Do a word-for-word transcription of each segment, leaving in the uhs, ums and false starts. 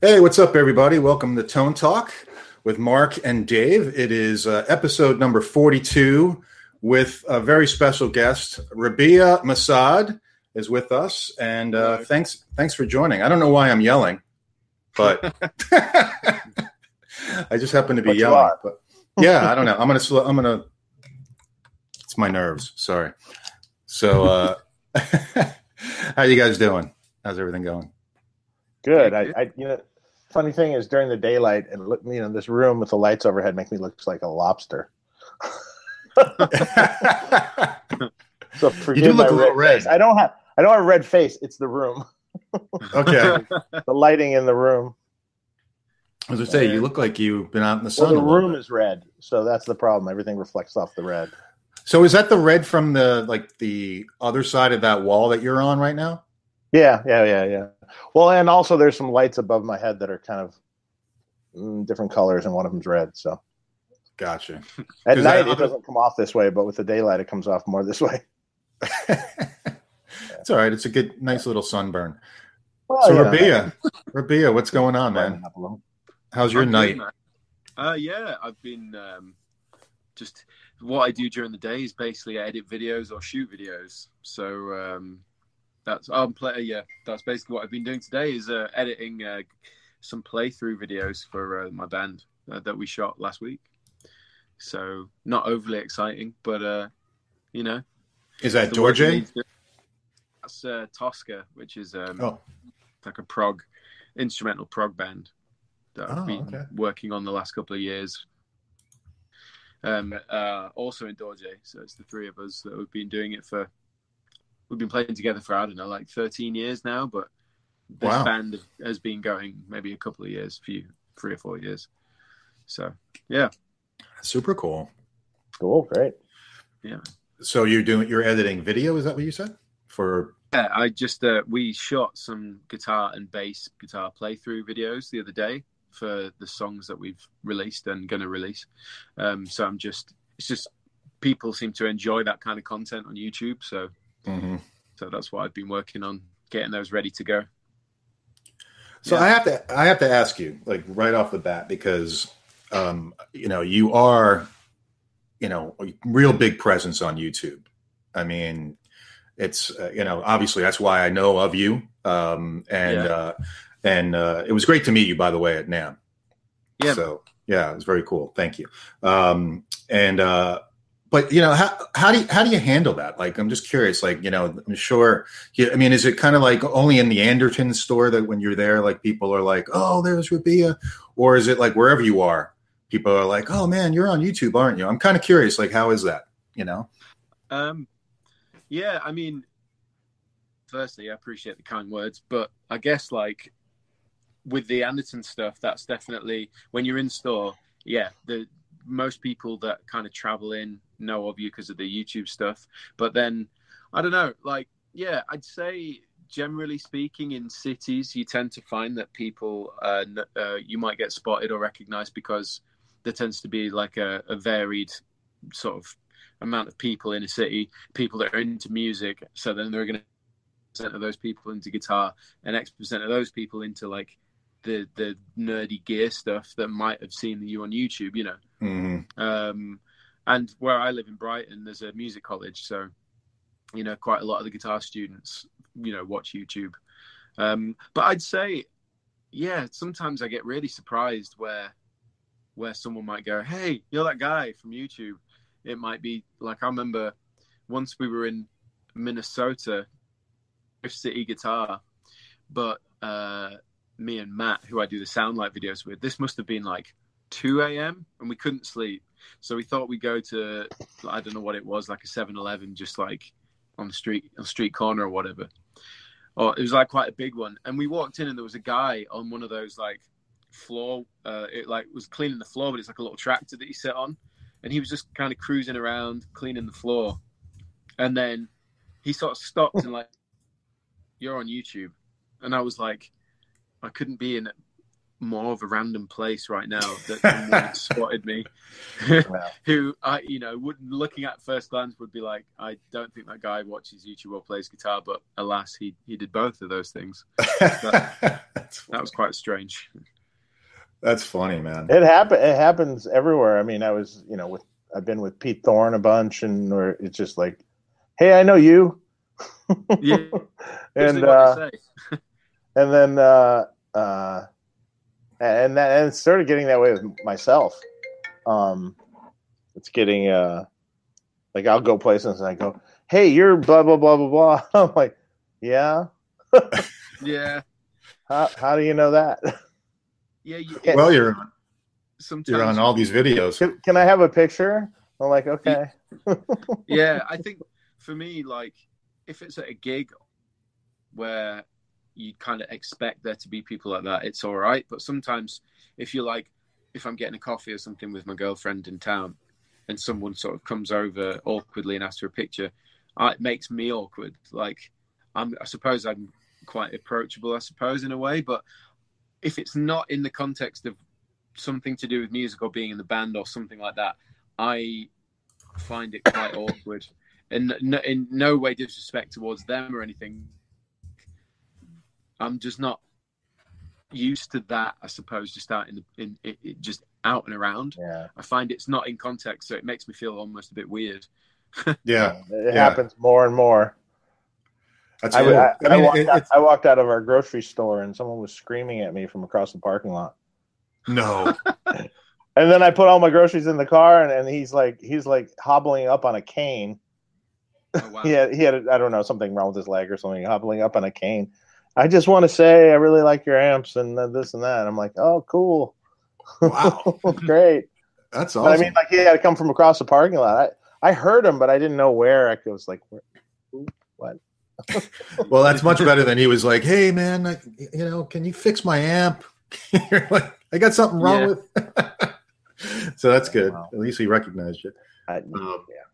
Hey, what's up, everybody? Welcome to Tone Talk with Mark and Dave. It is uh, episode number forty-two with a very special guest. Rabea Massaad is with us, and uh, thanks thanks for joining. I don't know why I'm yelling, but I just happen to be but yelling. But yeah, I don't know. I'm gonna. Sl- I'm gonna. It's my nerves. Sorry. So, uh, how you guys doing? How's everything going? Good. I, I, you know, funny thing is during the daylight and look, you know, this room with the lights overhead make me look like a lobster. So forgive you do look my a little red. Face. I don't have, I don't have a red face. It's the room. Okay. The lighting in the room. As I say, and, you look like you've been out in the sun. Well, the room bit. Is red, so that's the problem. Everything reflects off the red. So is that the red from the like the other side of that wall that you're on right now? Yeah, yeah, yeah, yeah. Well, and also there's some lights above my head that are kind of mm, different colors, and one of them's red. So, gotcha. At night, other... it doesn't come off this way, but with the daylight, it comes off more this way. Yeah. It's all right. It's a good, nice little sunburn. Well, so, yeah. Rabea, Rabea, what's going on, man? How's your I'm night? Doing, uh, yeah, I've been um, just what I do during the day is basically I edit videos or shoot videos. So. Um, That's um, play, yeah. That's basically what I've been doing today is uh, editing uh, some playthrough videos for uh, my band uh, that we shot last week. So not overly exciting, but uh, you know, is that Dorje? That's uh, Toska, which is um, oh. like a prog instrumental prog band that I've oh, been okay. working on the last couple of years. Um, uh, also in Dorje, so it's the three of us that have been doing it for. We've been playing together for, I don't know, like thirteen years now, but this wow. band has been going maybe a couple of years, few, three or four years. So, yeah. Super cool. Cool, great. Yeah. So you're doing, you're editing video, is that what you said? For Yeah, I just, uh, we shot some guitar and bass guitar playthrough videos the other day for the songs that we've released and going to release. Um, so I'm just, it's just, people seem to enjoy that kind of content on YouTube, so... Mm-hmm. So that's what I've been working on, getting those ready to go. So yeah. I have to, I have to ask you, like right off the bat, because um, you know you are, you know, a real big presence on YouTube. I mean, it's uh, you know obviously that's why I know of you, um, and yeah. uh, and uh, it was great to meet you, by the way, at NAMM. Yeah. So yeah, it was very cool. Thank you. Um, and. Uh, But, you know, how how do you, how do you handle that? Like, I'm just curious, like, you know, I'm sure, I mean, is it kind of like only in the Andertons store that when you're there, like people are like, oh, there's Rabea? Or is it like wherever you are, people are like, oh, man, you're on YouTube, aren't you? I'm kind of curious, like, how is that, you know? Um, yeah, I mean, firstly, I appreciate the kind words, but I guess like with the Anderton stuff, that's definitely when you're in store. Yeah, the most people that kind of travel in know of you because of the YouTube stuff, but then I don't know, like, yeah, I'd say generally speaking in cities you tend to find that people uh, uh you might get spotted or recognized because there tends to be like a, a varied sort of amount of people in a city, people that are into music, so then there are going to percent of those people into guitar and X percent of those people into like the the nerdy gear stuff that might have seen you on YouTube, you know. Mm-hmm. um And where I live in Brighton, there's a music college. So, you know, quite a lot of the guitar students, you know, watch YouTube. Um, but I'd say, yeah, sometimes I get really surprised where where someone might go, hey, you're that guy from YouTube. It might be like, I remember once we were in Minnesota, Riff City Guitar, but uh, me and Matt, who I do the Soundlight videos with, this must have been like two a.m. and we couldn't sleep. So we thought we'd go to, I don't know what it was, like a seven eleven, just like on the street, on the street corner or whatever. Or it was like quite a big one. And we walked in and there was a guy on one of those like floor, uh, it like was cleaning the floor, but it's like a little tractor that he sat on. And he was just kind of cruising around, cleaning the floor. And then he sort of stopped and like, you're on YouTube. And I was like, I couldn't be in more of a random place right now that someone spotted me, wow. who I, you know, would looking at first glance would be like, I don't think that guy watches YouTube or plays guitar, but alas, he he did both of those things. That, that was quite strange. That's funny, man. It happen it happens everywhere. I mean, I was, you know, with I've been with Pete Thorne a bunch, and or it's just like, hey, I know you. Yeah, and uh, and then uh, uh, and that and it started getting that way with myself. Um, it's getting uh, like I'll go places and I go, "Hey, you're blah blah blah blah blah." I'm like, "Yeah, yeah." How how do you know that? Yeah, you, well, you're sometimes you're on all these videos. Can, can I have a picture? I'm like, okay. Yeah, I think for me, like, if it's at a gig where you kind of expect there to be people like that, it's all right. But sometimes if you're like, if I'm getting a coffee or something with my girlfriend in town and someone sort of comes over awkwardly and asks for a picture, it makes me awkward. Like, I'm, I suppose I'm quite approachable, I suppose, in a way. But if it's not in the context of something to do with music or being in the band or something like that, I find it quite awkward. And no, in no way disrespect towards them or anything. I'm just not used to that, I suppose, just out in, the, in it, it, just out and around. Yeah. I find it's not in context, so it makes me feel almost a bit weird. Yeah, it yeah. happens more and more. That's I, I, I, mean, I, walked it, out, I walked out of our grocery store and someone was screaming at me from across the parking lot. No. And then I put all my groceries in the car, and, and he's like, he's like hobbling up on a cane. Oh, wow. he had, he had a, I don't know, something wrong with his leg or something, hobbling up on a cane. I just want to say I really like your amps and this and that. I'm like, oh, cool. Wow. Great. That's awesome. But I mean, like, he had to come from across the parking lot. I, I heard him, but I didn't know where. I was like, where, what? Well, that's much better than he was like, hey, man, I, you know, can you fix my amp? You're like, I got something wrong yeah. with So that's good. Wow. At least he recognized you. I, um, yeah.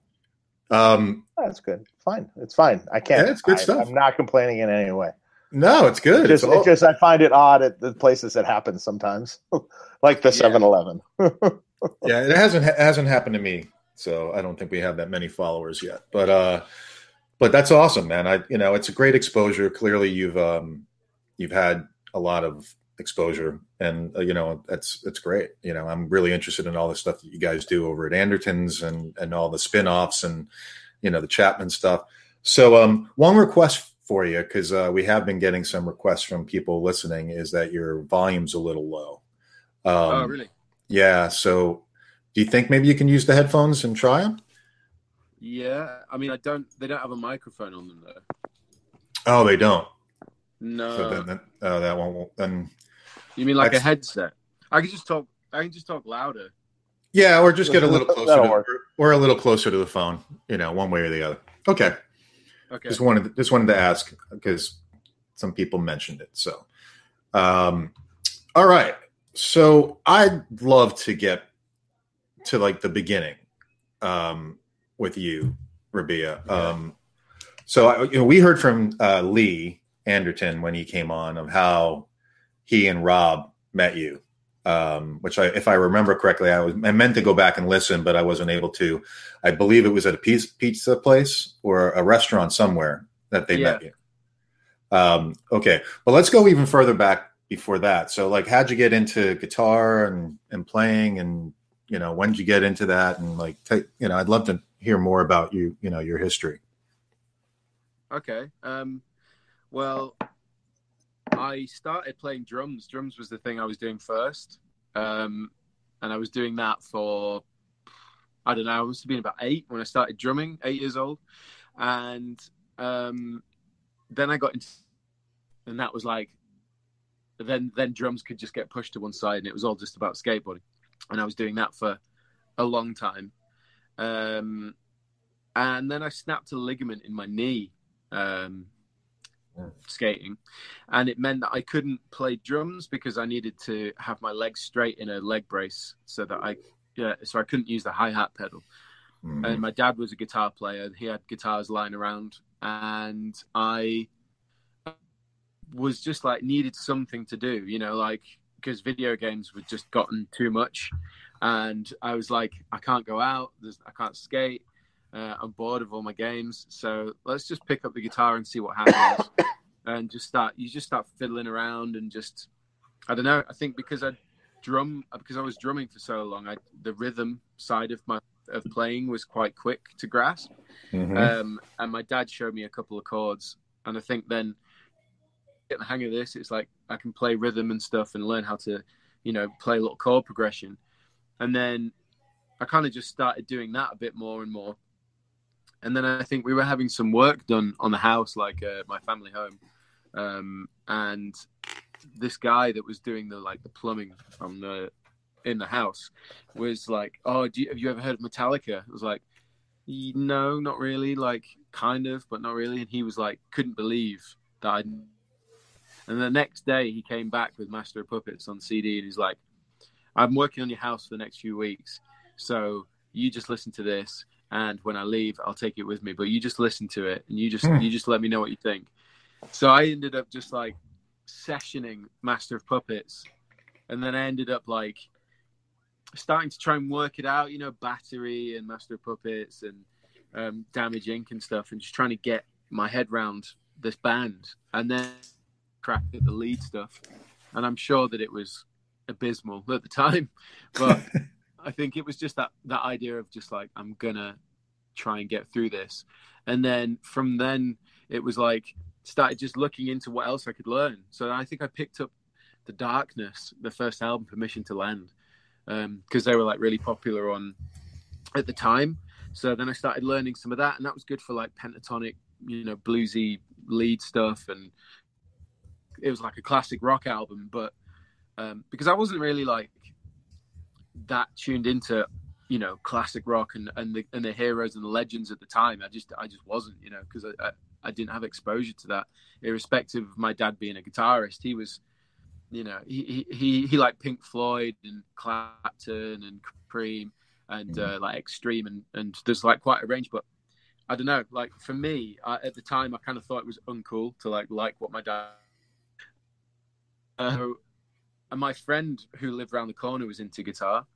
Um, oh, that's good. Fine. It's fine. I can't. Yeah, it's good I, stuff. I'm not complaining in any way. No, it's good. It's just, it's all... just I find it odd at the places it happens sometimes, like the seven eleven. Yeah, it hasn't it hasn't happened to me, so I don't think we have that many followers yet. But uh, but that's awesome, man. I you know it's a great exposure. Clearly, you've um you've had a lot of exposure, and uh, you know that's that's great. You know, I'm really interested in all the stuff that you guys do over at Andertons and and all the spin-offs and you know the Chapman stuff. So um one request for you, because uh, we have been getting some requests from people listening, is that your volume's a little low. Um, oh really? Yeah. So do you think maybe you can use the headphones and try them? Yeah, I mean I don't. They don't have a microphone on them though. Oh, they don't. No. So then, then, oh, that one won't. Then. You mean like that's... a headset? I can just talk. I can just talk louder. Yeah, or just get a little closer, to, or a little closer to the phone. You know, one way or the other. Okay. Okay. Just wanted, to, just wanted to ask because some people mentioned it. So, um, all right. So I'd love to get to like the beginning um, with you, Rabea. Um, so I, you know, we heard from uh, Lee Anderton when he came on of how he and Rob met you, um, which I, if I remember correctly, I was I meant to go back and listen, but I wasn't able to. I believe it was at a pizza, pizza place or a restaurant somewhere that they yeah. met you. Um, okay, well, let's go even further back before that. So, like, how'd you get into guitar and, and playing, and you know, when did you get into that? And like, take, you know, I'd love to hear more about you, you know, your history. Okay. Um... Well, I started playing drums. Drums was the thing I was doing first. Um, and I was doing that for, I don't know, I must have been about eight when I started drumming, eight years old. And um, then I got into, and that was like, then then drums could just get pushed to one side and it was all just about skateboarding. And I was doing that for a long time. Um, and then I snapped a ligament in my knee. Um skating, and it meant that I couldn't play drums because I needed to have my legs straight in a leg brace so that I yeah so I couldn't use the hi-hat pedal. Mm-hmm. And my dad was a guitar player. He had guitars lying around, and I was just like needed something to do, you know, like because video games had just gotten too much. And I was like, I can't go out. There's, I can't skate. Uh, I'm bored of all my games. So let's just pick up the guitar and see what happens. And just start, you just start fiddling around and just, I don't know. I think because I drum, because I was drumming for so long, I, the rhythm side of my of playing was quite quick to grasp. Mm-hmm. Um, and my dad showed me a couple of chords. And I think then get the hang of this, it's like I can play rhythm and stuff and learn how to, you know, play a little chord progression. And then I kind of just started doing that a bit more and more. And then I think we were having some work done on the house, like uh, my family home. Um, and this guy that was doing the like the plumbing on the in the house was like, "Oh, do you, have you ever heard of Metallica?" I was like, "No, not really. Like, kind of, but not really." And he was like, couldn't believe that I. And the next day he came back with Master of Puppets on C D, and he's like, "I'm working on your house for the next few weeks, so you just listen to this. And when I leave, I'll take it with me. But you just listen to it, and you just mm. you just let me know what you think." So I ended up just like sessioning Master of Puppets, and then I ended up like starting to try and work it out, you know, Battery and Master of Puppets and um, Damage Incorporated and stuff, and just trying to get my head around this band. And then cracked at the lead stuff, and I'm sure that it was abysmal at the time, but. I think it was just that, that idea of just like, I'm going to try and get through this. And then from then it was like, started just looking into what else I could learn. So I think I picked up The Darkness, the first album, Permission to Land, because um, they were like really popular on at the time. So then I started learning some of that, and that was good for like pentatonic, you know, bluesy lead stuff. And it was like a classic rock album, but um, because I wasn't really like, that tuned into, you know, classic rock and, and the and the heroes and the legends at the time. I just I just wasn't, you know, because I, I, I didn't have exposure to that. Irrespective of my dad being a guitarist, he was, you know, he he he, he liked Pink Floyd and Clapton and Cream and mm-hmm. uh, like Extreme and and there's like quite a range. But I don't know, like for me I, at the time I kind of thought it was uncool to like like what my dad. Uh, And my friend who lived around the corner was into guitar,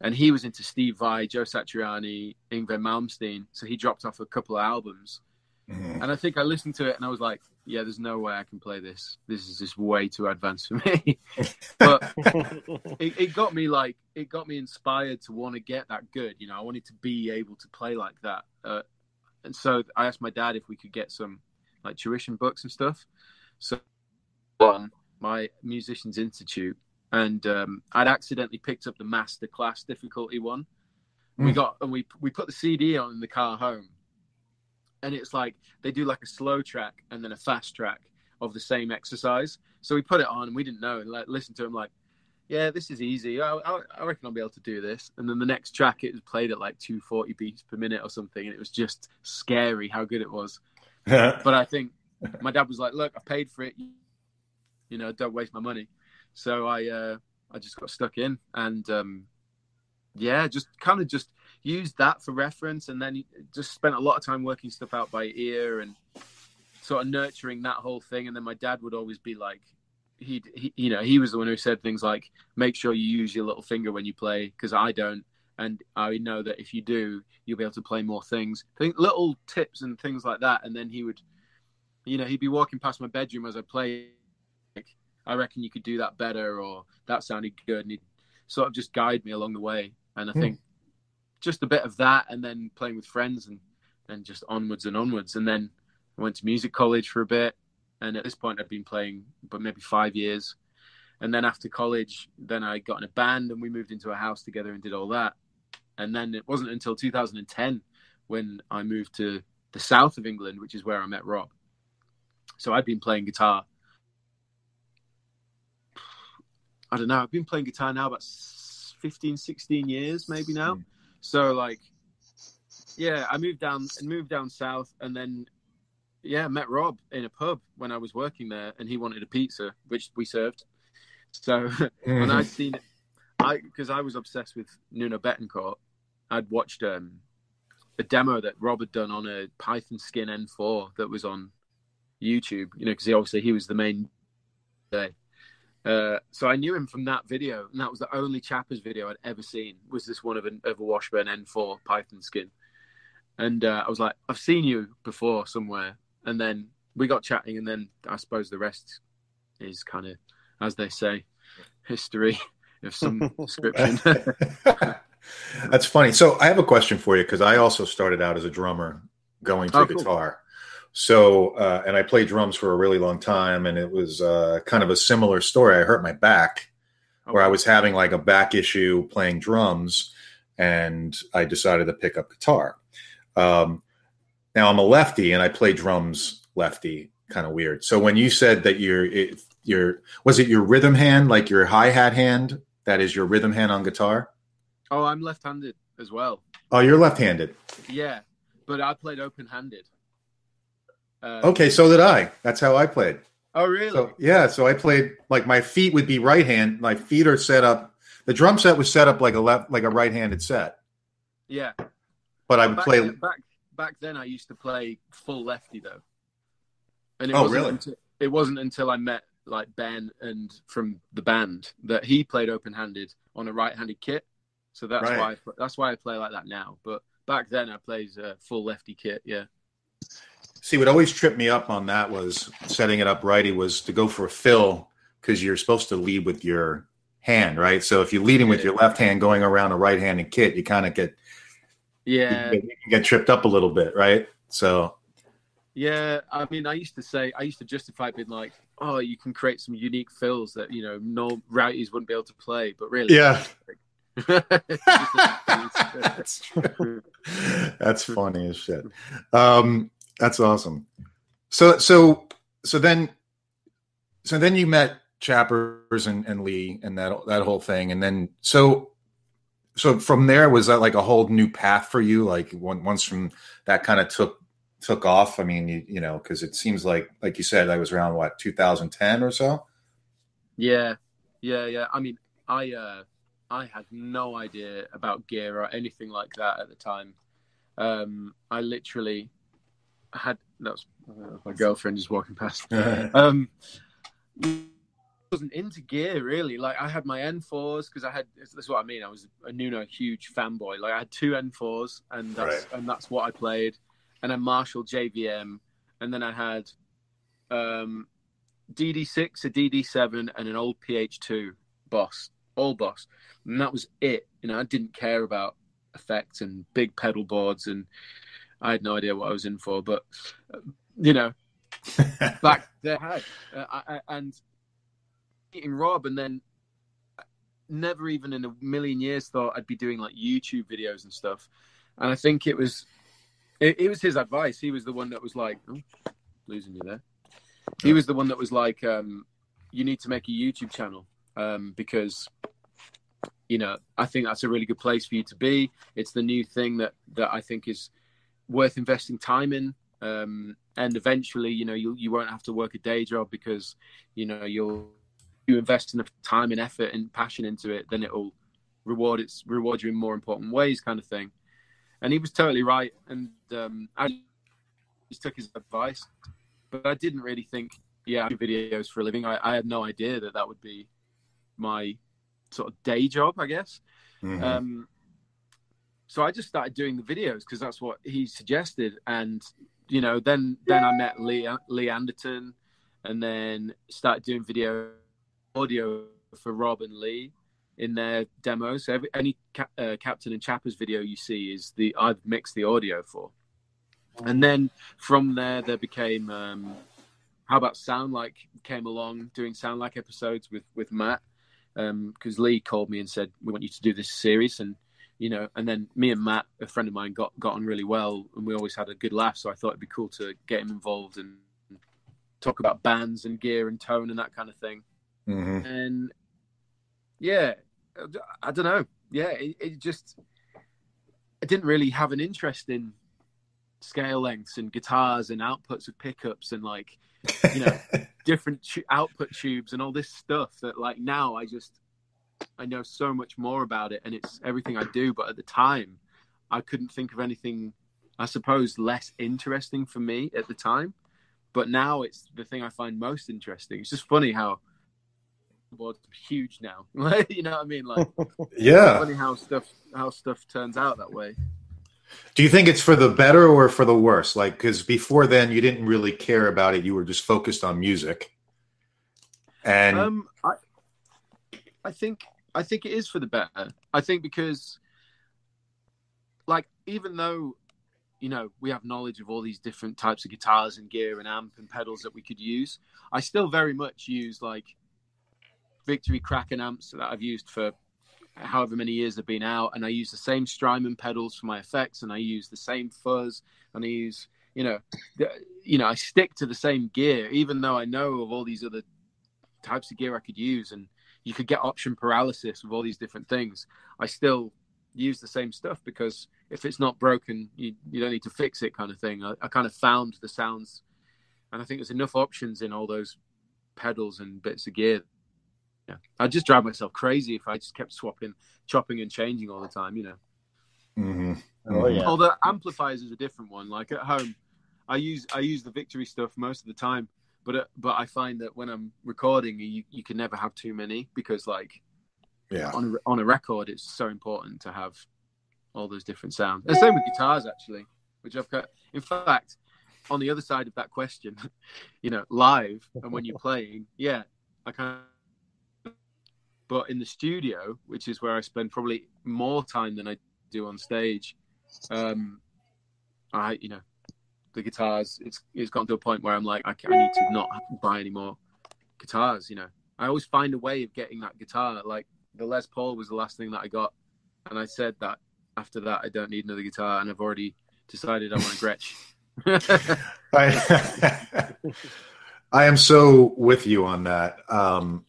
and he was into Steve Vai, Joe Satriani, Yngwie Malmsteen. So he dropped off a couple of albums. Mm-hmm. And I think I listened to it and I was like, yeah, there's no way I can play this. This is just way too advanced for me. But it, it got me like, it got me inspired to want to get that good. You know, I wanted to be able to play like that. Uh, and so I asked my dad if we could get some like tuition books and stuff. So one, my Musicians Institute, and um, I'd accidentally picked up the master class difficulty one. Mm. We got and we we put the C D on in the car home, and it's like they do like a slow track and then a fast track of the same exercise. So we put it on and we didn't know and like listened to them like, yeah, this is easy. I, I I reckon I'll be able to do this. And then the next track it was played at like two forty beats per minute or something, and it was just scary how good it was. But I think my dad was like, look, I paid for it. You know, don't waste my money. So I uh, I just got stuck in and, um, yeah, just kind of just used that for reference, and then just spent a lot of time working stuff out by ear and sort of nurturing that whole thing. And then my dad would always be like, he'd, he, you know, he was the one who said things like, make sure you use your little finger when you play, because I don't. And I know that if you do, you'll be able to play more things. I think little tips and things like that. And then he would, you know, he'd be walking past my bedroom as I played. I reckon you could do that better, or that sounded good. And he'd sort of just guide me along the way. And I think mm. just a bit of that, and then playing with friends, and then just onwards and onwards. And then I went to music college for a bit. And at this point I'd been playing, but maybe five years. And then after college, then I got in a band and we moved into a house together and did all that. And then it wasn't until two thousand ten when I moved to the south of England, which is where I met Rob. So I'd been playing guitar. I don't know. I've been playing guitar now about fifteen, sixteen years maybe now. So like, yeah, I moved down and moved down south, and then, yeah, met Rob in a pub when I was working there, and he wanted a pizza, which we served. So mm. when I'd seen it, I, because I was obsessed with Nuno Bettencourt, I'd watched um, a demo that Rob had done on a Python skin N four that was on YouTube, you know, because obviously he was the main guy. Uh, so I knew him from that video, and that was the only Chappers video I'd ever seen, was this one of, an, of a Washburn N four Python skin. And uh, I was like, I've seen you before somewhere. And then we got chatting, and then I suppose the rest is kind of, as they say, history of some description. That's funny. So I have a question for you, because I also started out as a drummer going to oh, guitar. Cool. So, uh, and I played drums for a really long time, and it was uh, kind of a similar story. I hurt my back, okay. where I was having like a back issue playing drums, and I decided to pick up guitar. Um, now I'm a lefty, and I play drums lefty, kind of weird. So when you said that you're, it, your, was it your rhythm hand, like your hi-hat hand, that is your rhythm hand on guitar? Oh, I'm left-handed as well. Oh, you're left-handed. Yeah, but I played open-handed. Um, okay, so did I. That's how I played. Oh, really? So, yeah, so I played, like, my feet would be right hand. My feet are set up. The drum set was set up like a left, like a right-handed set. Yeah. But I would back, play... Back, back then, I used to play full lefty, though. And it oh, really? Until, it wasn't until I met, like, Ben and from the band that he played open-handed on a right-handed kit. So that's right. why I, that's why I play like that now. But back then, I played a full lefty kit, yeah. See, what always tripped me up on that was setting it up righty was to go for a fill, because you're supposed to lead with your hand, right? So if you're leading with your left hand going around a right-handed kit, you kind of get yeah, you can get tripped up a little bit, right? So yeah, I mean, I used to say I used to justify being like, oh, you can create some unique fills that, you know, no righties wouldn't be able to play, but really, yeah. That's true. That's funny as shit. Um, That's awesome. So, so, so then, so then you met Chappers and, and Lee and that, that whole thing. And then, so, so from there, was that like a whole new path for you? Like once from that kind of took, took off. I mean, you, you know, cause it seems like, like you said, I was around what, two thousand ten or so. Yeah. Yeah. Yeah. I mean, I, uh, I had no idea about gear or anything like that at the time. Um, I literally, I had that was uh, my girlfriend just walking past. um, I wasn't into gear really. Like I had my N fours because I had. That's what I mean. I was a Nuno huge fanboy. Like I had two N fours, and that's right. and that's what I played. And then Marshall J V M, and then I had um, D D six, a D D seven, and an old P H two Boss, all Boss, and that was it. You know, I didn't care about effects and big pedal boards and. I had no idea what I was in for, but, uh, you know, back there had. Uh, I, I, and meeting Rob, and then never even in a million years thought I'd be doing, like, YouTube videos and stuff. And I think it was it, it was his advice. He was the one that was like, oh, losing you there. He was the one that was like, um, you need to make a YouTube channel um, because... You know, I think that's a really good place for you to be. It's the new thing that, that I think is... worth investing time in, um, and eventually, you know, you you won't have to work a day job because, you know, you'll you invest enough time and effort and passion into it, then it'll reward it's reward you in more important ways, kind of thing. And he was totally right, and um, I just took his advice, but I didn't really think, yeah, I do videos for a living. I, I had no idea that that would be my sort of day job, I guess. Mm-hmm. Um, So I just started doing the videos because that's what he suggested. And, you know, then then I met Lee Lee Anderton, and then started doing video audio for Rob and Lee in their demos. So every, any cap, uh, Captain and Chappers video you see is the I've mixed the audio for. And then from there, there became um, How About Sound Like came along, doing Sound Like episodes with, with Matt, because um, Lee called me and said, we want you to do this series. And you know, and then me and Matt, a friend of mine, got, got on really well, and we always had a good laugh. So I thought it'd be cool to get him involved and talk about bands and gear and tone and that kind of thing. Mm-hmm. And yeah, I don't know. Yeah, it, it just, I didn't really have an interest in scale lengths and guitars and outputs of pickups and like, you know, different tu- output tubes and all this stuff that like now I just, I know so much more about it, and it's everything I do. But at the time, I couldn't think of anything, I suppose, less interesting for me at the time. But now it's the thing I find most interesting. It's just funny how board's huge now. You know what I mean? Like, yeah, funny how stuff how stuff turns out that way. Do you think it's for the better or for the worse? Like, because before then you didn't really care about it; you were just focused on music. And um, I, I think I think it is for the better. I think because, like, even though, you know, we have knowledge of all these different types of guitars and gear and amp and pedals that we could use, I still very much use, like, Victory Kraken amps that I've used for however many years they've been out. And I use the same Strymon pedals for my effects, and I use the same fuzz, and I use, you know, the, you know, I stick to the same gear, even though I know of all these other types of gear I could use. And you could get option paralysis with all these different things. I still use the same stuff because if it's not broken, you, you don't need to fix it, kind of thing. I, I kind of found the sounds, and I think there's enough options in all those pedals and bits of gear. Yeah, I'd just drive myself crazy if I just kept swapping, chopping and changing all the time, you know. Mm-hmm. Oh, yeah. Although amplifiers is a different one. Like at home, I use I use the Victory stuff most of the time, but but I find that when I'm recording, you, you can never have too many because, like, yeah, on a, on a record, it's so important to have all those different sounds. The same with guitars, actually, which I've got. In fact, on the other side of that question, you know, live and when you're playing, yeah, I kind of, but in the studio, which is where I spend probably more time than I do on stage, um, I, you know, the guitars, it's it's gotten to a point where I'm like, I, I need to not buy any more guitars, you know. I always find a way of getting that guitar. Like, the Les Paul was the last thing that I got, and I said that after that, I don't need another guitar, and I've already decided I want a Gretsch. I, I am so with you on that. Um,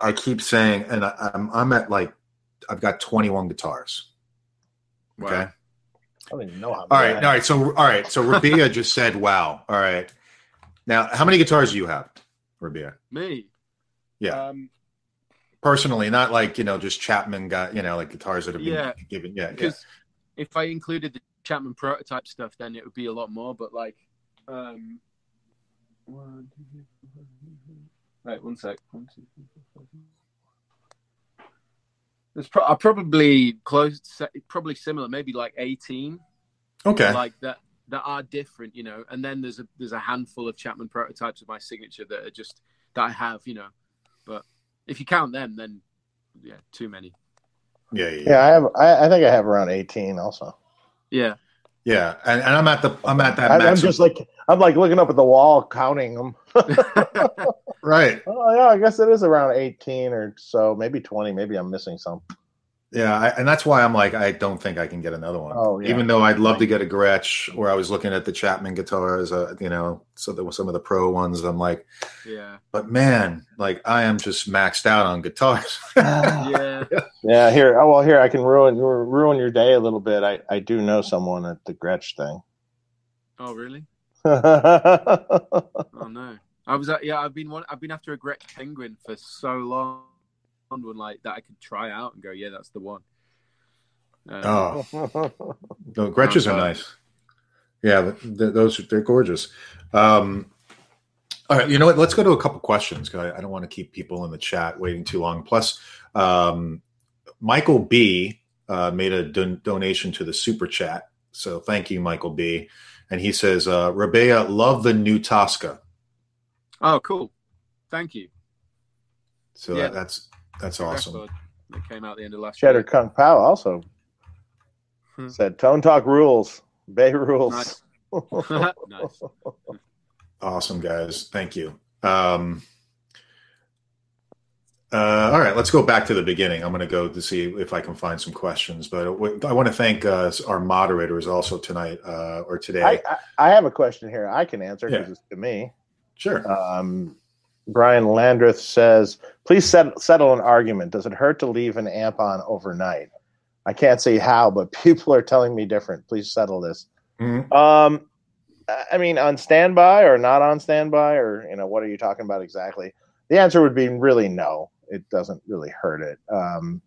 I keep saying, and I, I'm, I'm at like, I've got twenty-one guitars. Okay. Wow. I don't even know how. All right. All right. So, all right. So Rabea just said, wow. All right. Now, how many guitars do you have, Rabea? Me. Yeah. Um, Personally, not like, you know, just Chapman got, you know, like guitars that have been yeah. given. Yeah, because yeah. if I included the Chapman prototype stuff, then it would be a lot more. But like, um, one, two, three, four, five, right, one sec. One, two, three, four, five. There's pro- I probably close, probably similar, maybe like eighteen. Okay. Like that, that are different, you know. And then there's a there's a handful of Chapman prototypes of my signature that are just that I have, you know, but. If you count them, then yeah, too many. Yeah, yeah. yeah I have. I, I think I have around eighteen, also. Yeah, yeah, and, and I'm at the. I'm at that. I, I'm just like I'm like looking up at the wall, counting them. Right. Oh yeah, I guess it is around eighteen or so, maybe twenty. Maybe I'm missing some. Yeah, I, and that's why I'm like, I don't think I can get another one. Oh, yeah. Even though I'd love to get a Gretsch, where I was looking at the Chapman guitars, uh, you know, so there were some of the pro ones. I'm like, yeah, but man, like I am just maxed out on guitars. yeah, yeah. Here, oh well, here I can ruin ruin your day a little bit. I, I do know someone at the Gretsch thing. Oh really? Oh no, I was at, yeah. I've been one, I've been after a Gretsch Penguin for so long. One like that I could try out and go, yeah, that's the one. Um, oh, the Gretches are nice. Yeah, th- th- those they're gorgeous. Um, all right, you know what? Let's go to a couple questions because I, I don't want to keep people in the chat waiting too long. Plus, um, Michael B uh, made a don- donation to the super chat, so thank you, Michael B. And he says, uh, Rabea, love the new Toska. Oh, cool. Thank you. So yeah. that, that's. That's awesome. That came out the end of last Cheddar year. Cheddar Kung Pao also hmm. said, Tone Talk rules. Bay rules. Nice. Nice. Awesome, guys. Thank you. Um, uh, all right, let's go back to the beginning. I'm going to go to see if I can find some questions. But I want to thank uh, our moderators also tonight uh, or today. I, I, I have a question here I can answer because yeah. it's to me. Sure. Um Brian Landreth says, please set, settle an argument. Does it hurt to leave an amp on overnight? I can't see how, but people are telling me different. Please settle this. Mm-hmm. Um, I mean, on standby or not on standby or, you know, what are you talking about exactly? The answer would be really no. It doesn't really hurt it. Um,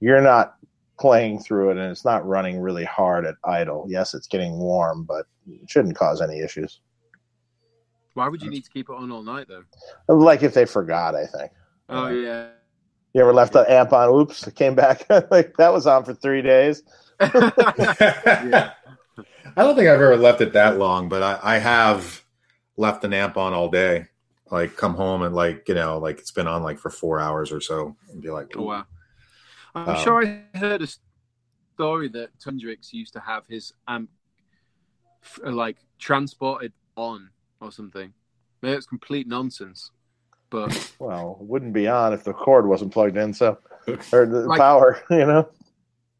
you're not playing through it, and it's not running really hard at idle. Yes, it's getting warm, but it shouldn't cause any issues. Why would you need to keep it on all night, though? Like if they forgot, I think. Oh yeah. You ever left the amp on? Oops, it came back. Like that was on for three days. Yeah. I don't think I've ever left it that long, but I, I have left an amp on all day. Like come home and like, you know, like it's been on like for four hours or so and be like, ooh. Oh, wow. I'm um, sure I heard a story that Tundrix used to have his amp like transported on or something. Maybe it's complete nonsense. But well, it wouldn't be on if the cord wasn't plugged in, so or the like, power, you know.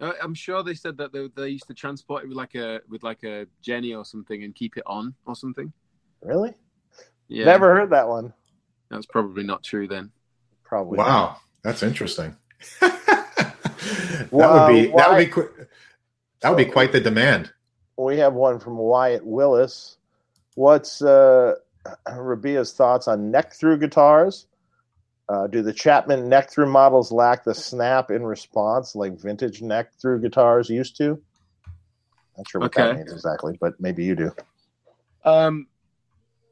I'm sure they said that they, they used to transport it with like a with like a Jenny or something and keep it on or something. Really? Yeah. Never heard that one. That's probably not true then. Probably. Wow, not. That's interesting. that well, would be Wyatt, that would be qu- that would be quite the demand. We have one from Wyatt Willis. What's uh, Rabea's thoughts on neck-through guitars? Uh, do the Chapman neck-through models lack the snap in response like vintage neck-through guitars used to? Not sure what okay. that means exactly, but maybe you do. Um,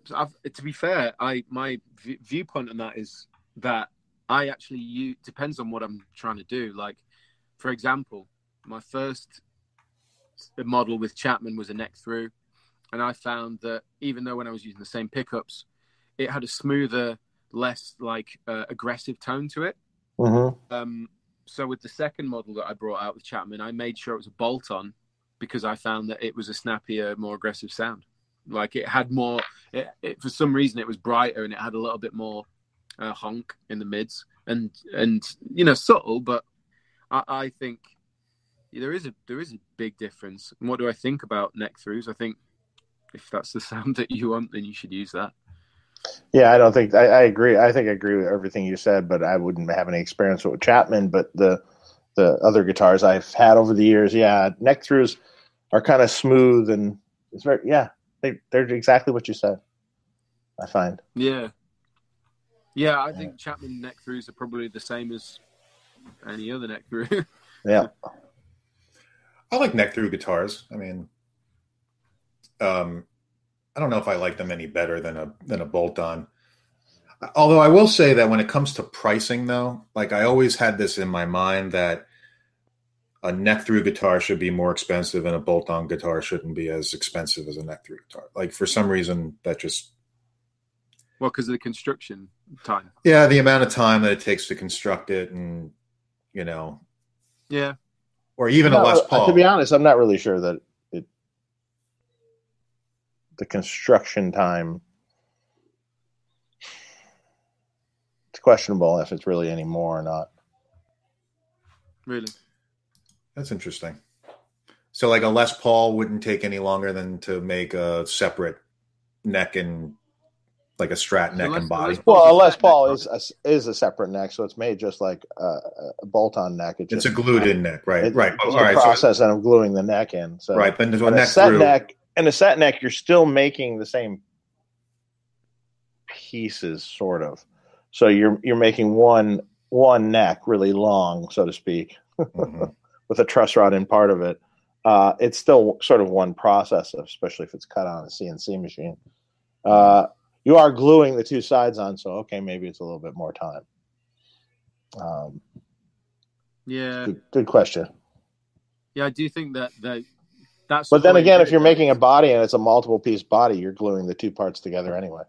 so I've, to be fair, I my v- viewpoint on that is that I actually use, depends on what I'm trying to do. Like, for example, my first model with Chapman was a neck-through, and I found that even though when I was using the same pickups, it had a smoother, less like uh, aggressive tone to it. Mm-hmm. Um, so with the second model that I brought out with Chapman, I made sure it was a bolt on because I found that it was a snappier, more aggressive sound. Like it had more, it, it, for some reason it was brighter and it had a little bit more uh, honk in the mids and, and, you know, subtle, but I, I think there is a, there is a big difference. And what do I think about neck throughs? I think if that's the sound that you want, then you should use that. Yeah, I don't think I, I agree. I think I agree with everything you said, but I wouldn't have any experience with Chapman. But the the other guitars I've had over the years, yeah, neck throughs are kind of smooth and it's very yeah. They they're exactly what you said. I find. Yeah, yeah. I yeah. think Chapman neck throughs are probably the same as any other neck through. Yeah, I like neck through guitars. I mean, um. I don't know if I like them any better than a than a bolt-on. Although I will say that when it comes to pricing, though, like I always had this in my mind that a neck-through guitar should be more expensive and a bolt-on guitar shouldn't be as expensive as a neck-through guitar. Like for some reason, that just... Well, because of the construction time. Yeah, the amount of time that it takes to construct it and, you know... Yeah. Or even no, a Les Paul. To be honest, I'm not really sure that... The construction time, it's questionable if it's really any more or not. Really? That's interesting. So like a Les Paul wouldn't take any longer than to make a separate neck and like a Strat neck so Les, and body. Well, a Les Paul is a, is a separate neck, so it's made just like a, a bolt-on neck. It just, it's a glued-in neck, right? It, right. It's All the right, process so, of gluing the neck in. So right, but there's a neck set through. Neck, and a set neck, you're still making the same pieces, sort of. So you're you're making one one neck really long, so to speak, mm-hmm. with a truss rod in part of it. Uh, it's still sort of one process, especially if it's cut on a C N C machine. Uh, you are gluing the two sides on, so okay, maybe it's a little bit more time. Um, yeah. Good, good question. Yeah, I do think that that. That's but then again, if you're making a body and it's a multiple-piece body, you're gluing the two parts together anyway.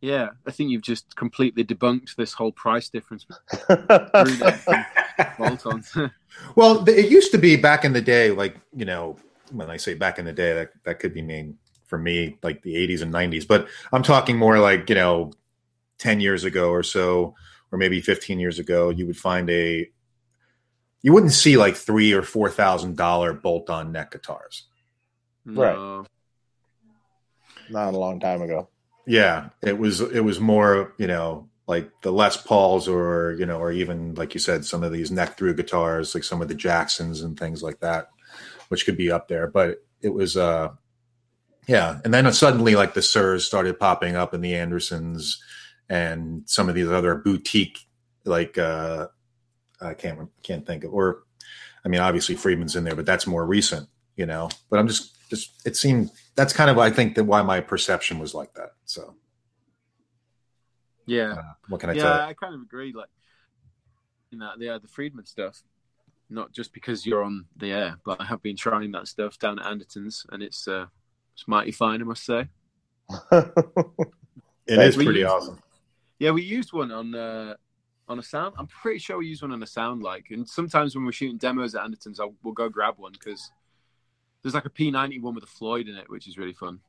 Yeah, I think you've just completely debunked this whole price difference. Well, it used to be back in the day, like, you know, when I say back in the day, that, that could be mean for me, like the eighties and nineties. But I'm talking more like, you know, ten years ago or so, or maybe fifteen years ago, you would find a... You wouldn't see like three or four thousand dollar bolt on neck guitars, no. Right? Not a long time ago. Yeah, it was. It was more, you know, like the Les Pauls, or you know, or even like you said, some of these neck through guitars, like some of the Jacksons and things like that, which could be up there. But it was, uh, yeah. And then suddenly, like the Sirs started popping up, and the Andertons, and some of these other boutique, like. Uh, I can't can't think of, or I mean, obviously Friedman's in there, but that's more recent, you know. But I'm just just it seemed that's kind of I think that why my perception was like that. So Yeah. Uh, what can I yeah, tell? Yeah, I kind of agree. Like, you know, yeah, the Friedman stuff. Not just because you're on the air, but I have been trying that stuff down at Andertons, and it's uh, it's mighty fine, I must say. it yeah, is pretty used, awesome. Yeah, we used one on uh, on a sound. I'm pretty sure we used one on a sound like. And sometimes when we're shooting demos at Andertons, I'll we'll go grab one because there's like a P ninety one with a Floyd in it, which is really fun.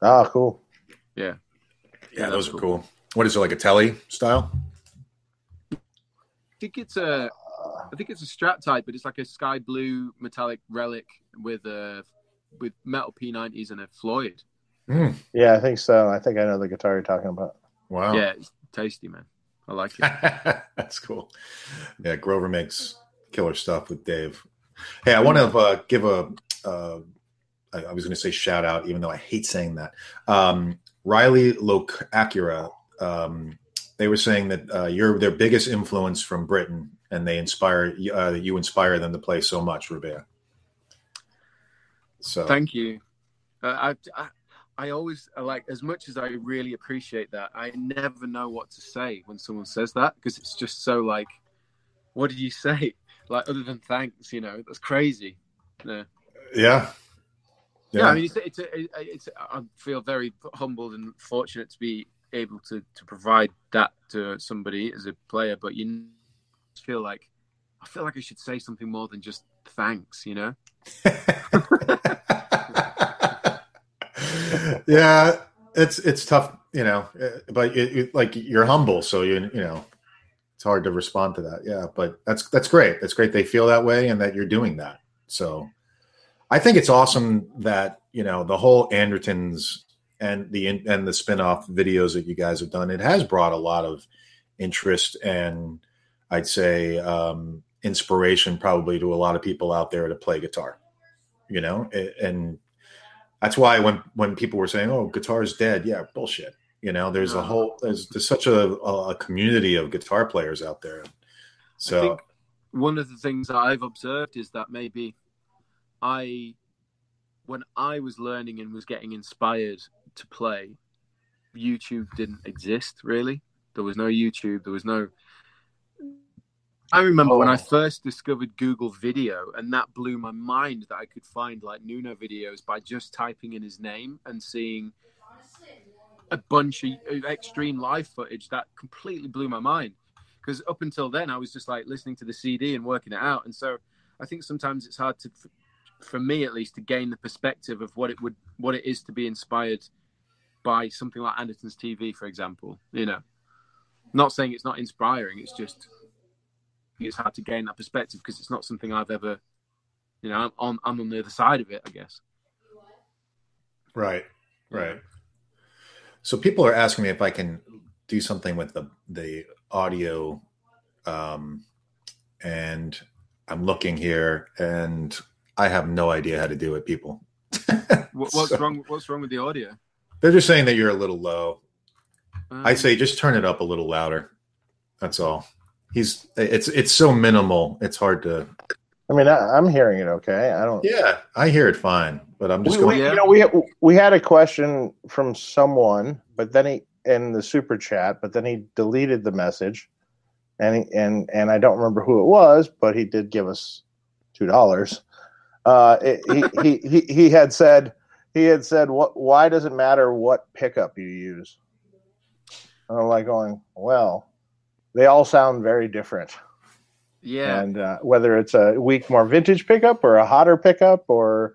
Ah, cool. Yeah, yeah, yeah those are cool. cool. What is it, like a Tele style? I think it's a. I think it's a Strat type, but it's like a sky blue metallic relic with a with metal P nineties and a Floyd. Mm. Yeah, I think so. I think I know the guitar you're talking about. Wow. Yeah, it's tasty, man. I like it. That's cool. Yeah, Grover makes killer stuff with Dave. Hey, I want to uh, give a. Uh, I, I was going to say shout out, even though I hate saying that. Um, Riley Locacura. Um, they were saying that uh, you're their biggest influence from Britain. And they inspire uh, you inspire them to play so much, Rabea. So thank you. Uh, I, I I always like as much as I really appreciate that. I never know what to say when someone says that because it's just so like, what did you say? Like other than thanks, you know, that's crazy. No. Yeah. Yeah. Yeah. I mean, it's it's, a, it's a, I feel very humbled and fortunate to be able to to provide that to somebody as a player, but you. feel like I feel like I should say something more than just thanks, you know? Yeah, it's it's tough, you know, but it, it, like you're humble, so you you know, it's hard to respond to that. Yeah, but that's that's great. That's great they feel that way and that you're doing that. So I think it's awesome that, you know, the whole Andertons and the and the spin-off videos that you guys have done, it has brought a lot of interest and I'd say um, inspiration probably to a lot of people out there to play guitar, you know? And that's why when, when people were saying, oh, guitar's dead. Yeah. Bullshit. You know, there's a whole, there's, there's such a, a community of guitar players out there. So I think one of the things that I've observed is that maybe I, when I was learning and was getting inspired to play, YouTube didn't exist really. There was no YouTube. There was no, I remember oh. when I first discovered Google Video, and that blew my mind that I could find like Nuno videos by just typing in his name and seeing a bunch of extreme live footage. That completely blew my mind because up until then I was just like listening to the C D and working it out. And so I think sometimes it's hard to, for me at least, to gain the perspective of what it would, what it is to be inspired by something like Anderton's T V, for example. You know, not saying it's not inspiring. It's just. It's hard to gain that perspective because it's not something I've ever, you know, I'm on, I'm on the other side of it, I guess. Right, right. So people are asking me if I can do something with the the audio, um, and I'm looking here, and I have no idea how to do it. People, what, what's so, wrong? What's wrong with the audio? They're just saying that you're a little low. Um, I say just turn it up a little louder. That's all. He's it's it's so minimal. It's hard to. I mean, I, I'm hearing it okay. I don't. Yeah, I hear it fine, but I'm just we, going. We, you know, we we had a question from someone, but then he in the super chat, but then he deleted the message, and he, and and I don't remember who it was, but he did give us two dollars. Uh, he, he he he had said he had said what? Why does it matter what pickup you use? And I'm like going well. They all sound very different. Yeah. And uh, whether it's a weak, more vintage pickup or a hotter pickup or,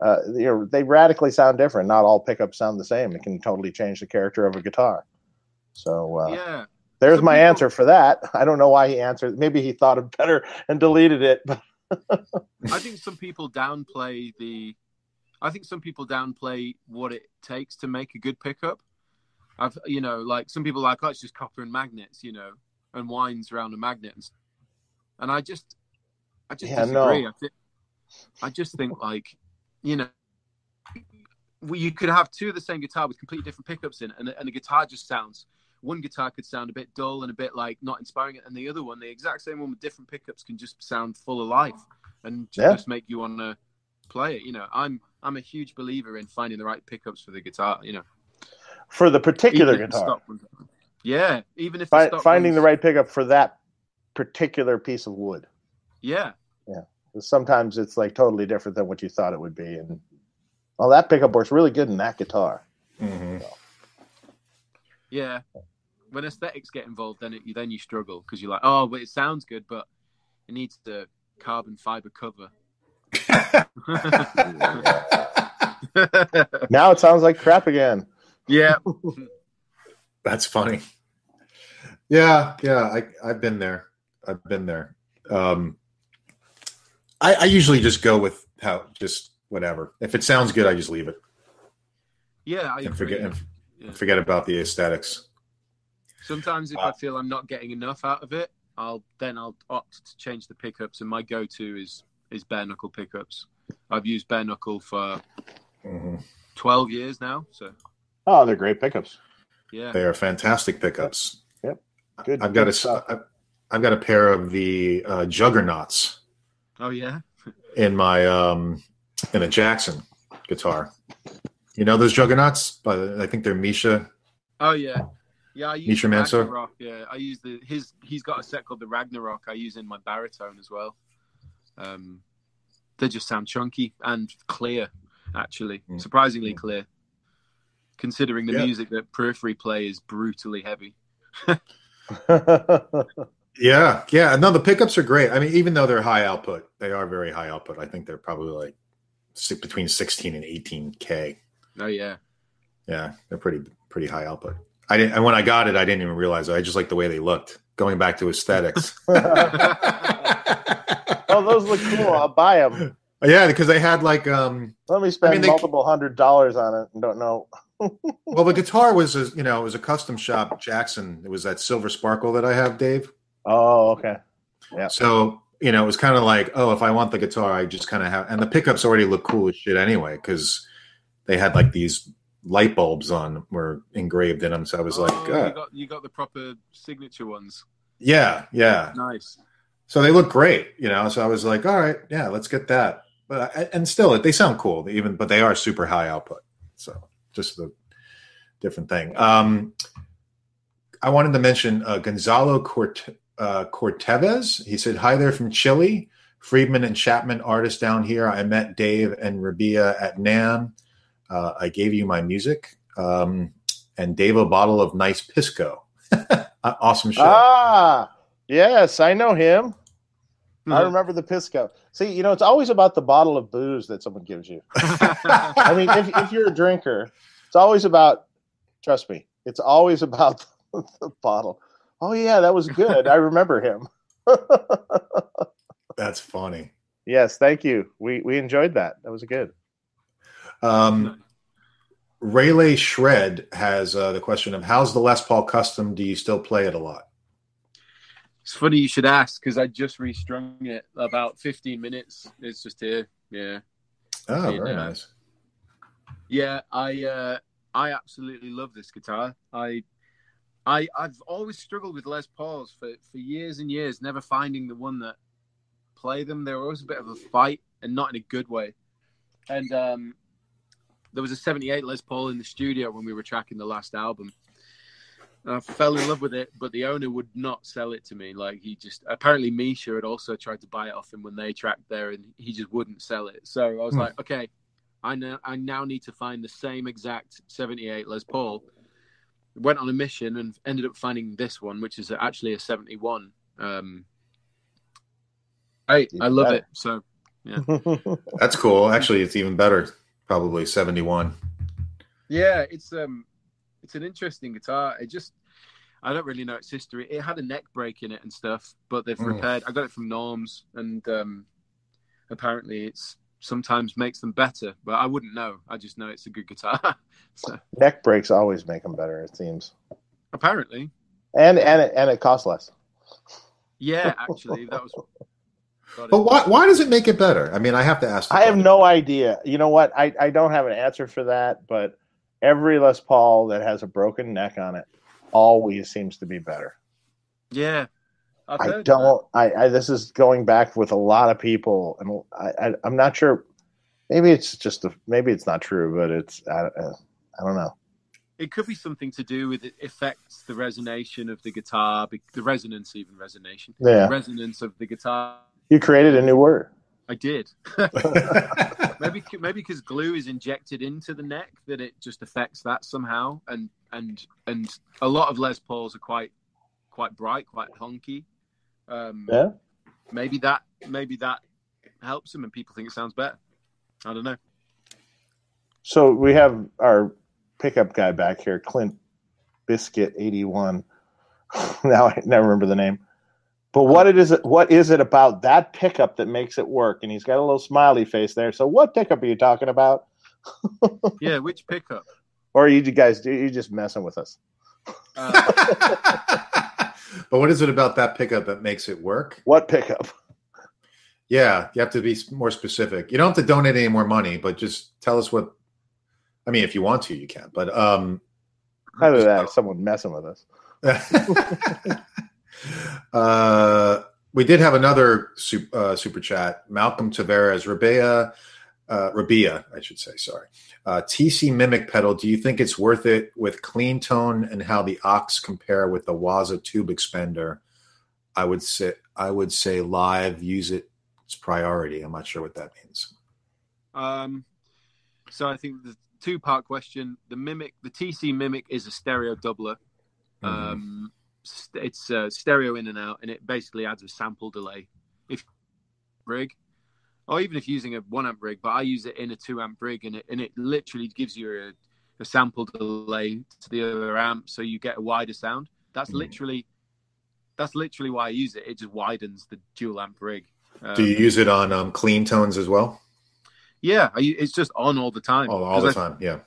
uh, you know, they radically sound different. Not all pickups sound the same. It can totally change the character of a guitar. So uh, yeah. there's so my people... answer for that. I don't know why he answered. Maybe he thought of better and deleted it. I think some people downplay the, I think some people downplay what it takes to make a good pickup. I've, you know, like some people are like, oh, it's just copper and magnets, you know. And winds around a magnet, and, and I just, I just yeah, disagree. No. I, th- I just think like, you know, we, you could have two of the same guitar with completely different pickups in, and and the guitar just sounds. One guitar could sound a bit dull and a bit like not inspiring, and the other one, the exact same one with different pickups, can just sound full of life and yeah. just make you want to play it. You know, I'm I'm a huge believer in finding the right pickups for the guitar. You know, for the particular guitar. Yeah, even if Fi- the stock finding was... the right pickup for that particular piece of wood. Yeah, yeah. Sometimes it's like totally different than what you thought it would be, and well, that pickup works really good in that guitar. Mm-hmm. So. Yeah, when aesthetics get involved, then it, then you struggle because you're like, oh, well, it sounds good, but it needs the carbon fiber cover. Now it sounds like crap again. Yeah. That's funny. Yeah, yeah, I, I've been there. I've been there. Um, I, I usually just go with how, just whatever. If it sounds good, I just leave it. Yeah, I and agree. Forget, and yeah. forget about the aesthetics. Sometimes if uh, I feel I'm not getting enough out of it, I'll then I'll opt to change the pickups, and my go-to is is bare knuckle pickups. I've used bare knuckle for mm-hmm. twelve years now. So, oh, they're great pickups. Yeah, they are fantastic pickups. Yep, good. I've good got stuff. a, I've got a pair of the uh, Juggernauts. Oh yeah, in my um, in a Jackson guitar. You know those Juggernauts? But I think they're Misha. Oh yeah, yeah. I use Misha Mansoor. Yeah, I use the his. He's got a set called the Ragnarok. I use in my baritone as well. Um, they just sound chunky and clear. Actually, mm. surprisingly mm. clear. Considering the yeah. music that Periphery play is brutally heavy. yeah, yeah. No, the pickups are great. I mean, even though they're high output, they are very high output. I think they're probably like six, between sixteen and eighteen k. Oh yeah, yeah. They're pretty pretty high output. I didn't. And when I got it, I didn't even realize it. I just like the way they looked. Going back to aesthetics. Oh, those look cool. I'll buy them. Yeah, because they had like. Um, Let me spend I mean, they, multiple hundred dollars on it and don't know. Well, the guitar was, a, you know, it was a custom shop Jackson. It was that silver sparkle that I have, Dave. Oh, okay. Yeah. So, you know, it was kind of like, oh, if I want the guitar, I just kind of have, and the pickups already look cool as shit anyway because they had like these light bulbs on were engraved in them. So I was oh, like, oh. You, got, you got the proper signature ones. Yeah, yeah. Nice. So they look great, you know. So I was like, all right, yeah, let's get that. But I, and still, they sound cool, even, but they are super high output. So. Just the different thing. Um, I wanted to mention uh, Gonzalo Cort- uh, Cortevez. He said, hi there from Chile. Friedman and Chapman artist down here. I met Dave and Rabea at NAMM. Uh, I gave you my music. Um, and Dave a bottle of nice Pisco. Awesome show. Ah, yes, I know him. Mm-hmm. I remember the Pisco. See, you know, it's always about the bottle of booze that someone gives you. I mean, if, if you're a drinker, it's always about, trust me, it's always about the, the bottle. Oh, yeah, that was good. I remember him. That's funny. Yes, thank you. We we enjoyed that. That was good. Um, Rayleigh Shred has uh, the question of, how's the Les Paul Custom? Do you still play it a lot? It's funny you should ask because I just restrung it about fifteen minutes. It's just here, yeah. Oh, very nice. Yeah, I uh, I absolutely love this guitar. I I I've always struggled with Les Pauls for, for years and years, never finding the one that play them. They were always a bit of a fight, and not in a good way. And um, there was a seventy-eight Les Paul in the studio when we were tracking the last album. I fell in love with it, but the owner would not sell it to me. Like he just apparently Misha had also tried to buy it off him when they tracked there, and he just wouldn't sell it. So I was hmm. like, okay, I know I now need to find the same exact seventy-eight Les Paul. Went on a mission and ended up finding this one, which is actually a seventy-one. Um, I even I love better. it. So yeah, that's cool. Actually, it's even better. Probably seventy-one. Yeah, it's um. It's an interesting guitar. It just, I don't really know its history. It had a neck break in it and stuff, but they've repaired. Mm. I got it from Norms, and um, apparently it's sometimes makes them better, but I wouldn't know. I just know it's a good guitar. So. Neck breaks always make them better, it seems. Apparently. And and it, and it costs less. Yeah, actually, that was... But why why does it make it better? I mean, I have to ask. I have it. no idea. You know what? I, I don't have an answer for that, but... Every Les Paul that has a broken neck on it always seems to be better. Yeah. I've heard I don't, I, I, this is going back with a lot of people, and I, I, I'm not sure. Maybe it's just, a, maybe it's not true, but it's, I, I don't know. It could be something to do with the effects, the resonation of the guitar, the resonance, even resonation, yeah. the resonance of the guitar. You created a new word. I did. maybe maybe because glue is injected into the neck, that it just affects that somehow. And and and a lot of Les Pauls are quite quite bright, quite honky. Um, yeah. Maybe that maybe that helps them, and people think it sounds better. I don't know. So we have our pickup guy back here, Clint Biscuit eighty-one. Now I never remember the name. But what it is, what is it about that pickup that makes it work? And he's got a little smiley face there. So what pickup are you talking about? Yeah, which pickup? Or are you guys, you just messing with us? Uh. But what is it about that pickup that makes it work? What pickup? Yeah, you have to be more specific. You don't have to donate any more money, but just tell us what. I mean, if you want to, you can. But um, either just, that, or someone messing with us. Uh, we did have another super, uh, super chat. Malcolm Tavares, Rabea, uh, Rabea, I should say, sorry. Uh, T C Mimic pedal, do you think it's worth it with clean tone and how the Ox compare with the Waza tube expander? I would say, I would say live, use it, it's priority. I'm not sure what that means. Um, so I think the two-part question, the Mimic, the T C Mimic is a stereo doubler. Mm-hmm. Um, it's uh, stereo in and out, and it basically adds a sample delay if rig, or even if using a one amp rig, but I use it in a two amp rig, and it, and it literally gives you a, a sample delay to the other amp, so you get a wider sound. That's mm. literally that's literally why I use it. It just widens the dual amp rig. Um, do you use it on um, clean tones as well? Yeah, I, it's just on all the time. Oh, all the I, time, yeah.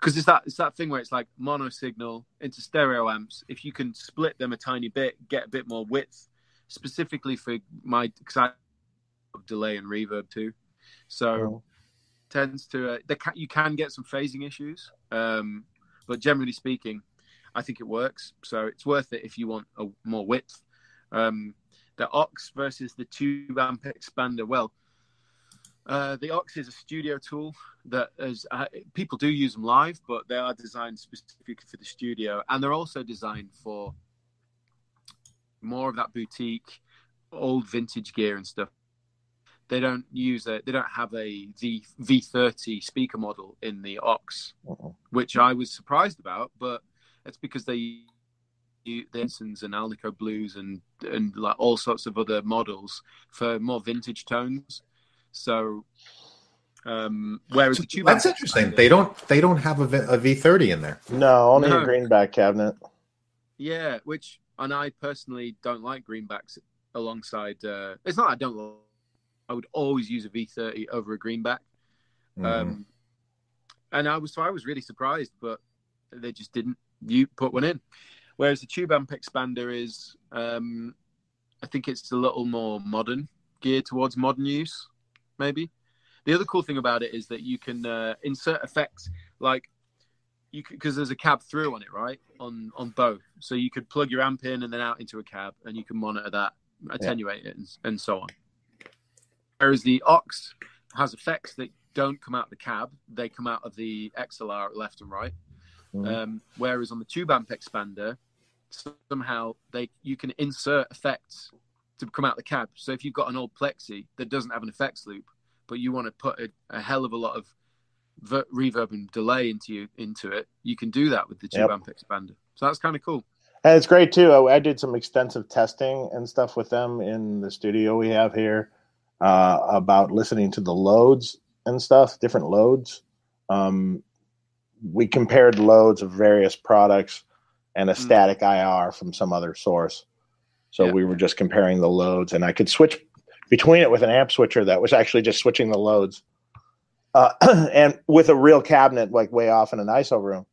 Because it's that it's that thing where it's like mono signal into stereo amps. If you can split them a tiny bit, get a bit more width, specifically for my, because I have delay and reverb too. So oh. tends to, uh, they can, you can get some phasing issues. Um, but generally speaking, I think it works. So it's worth it if you want a, more width. Um, the Ox versus the tube amp expander, well, Uh, the Ox is a studio tool that is, uh, people do use them live, but they are designed specifically for the studio. And they're also designed for more of that boutique, old vintage gear and stuff. They don't use a, they don't have a V V30 speaker model in the Ox, uh-oh. Which I was surprised about, but that's because they use the Andertons and Alnico Blues and, and like all sorts of other models for more vintage tones. So, um, where is so the tube? That's interesting. They don't. They don't have a, a V thirty in there. No, only no. a Greenback cabinet. Yeah, which and I personally don't like Greenbacks alongside. Uh, it's not I don't. Like, I would always use a V thirty over a Greenback. Mm. Um, and I was so I was really surprised, but they just didn't. You put one in, whereas the tube amp expander is. Um, I think it's a little more modern, geared towards modern use. Maybe the other cool thing about it is that you can uh, insert effects like you because there's a cab through on it, right? On on both, so you could plug your amp in and then out into a cab, and you can monitor that, attenuate yeah. it, and, and so on. Whereas the Ox has effects that don't come out of the cab; they come out of the X L R left and right. Mm-hmm. Um, whereas on the tube amp expander, somehow they you can insert effects to come out the cab. So if you've got an old Plexi that doesn't have an effects loop, but you want to put a, a hell of a lot of ver- reverb and delay into you into it, you can do that with the tube yep. amp expander. So that's kind of cool. And it's great too. I, I did some extensive testing and stuff with them in the studio we have here uh, about listening to the loads and stuff, different loads. Um, we compared loads of various products and a mm. static I R from some other source. So yeah. we were just comparing the loads, and I could switch between it with an amp switcher that was actually just switching the loads, uh, and with a real cabinet like way off in an I S O room.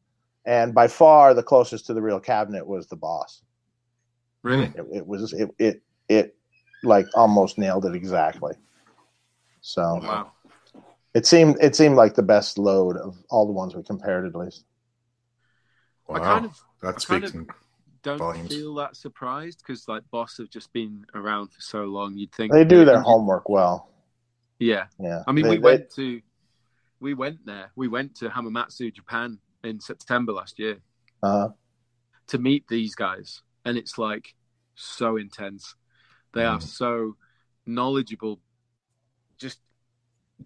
And by far the closest to the real cabinet was the Boss. Really? It, it was it, it it like almost nailed it exactly. So wow. it seemed it seemed like the best load of all the ones we compared, at least. Wow, I kind of, that speaks. Don't volumes. Feel that surprised because like Boss have just been around for so long. You'd think they do their homework well. Yeah, yeah. I mean, they, we they... went to we went there. We went to Hamamatsu, Japan, in September last year uh-huh. to meet these guys. And it's like so intense. They mm. are so knowledgeable, just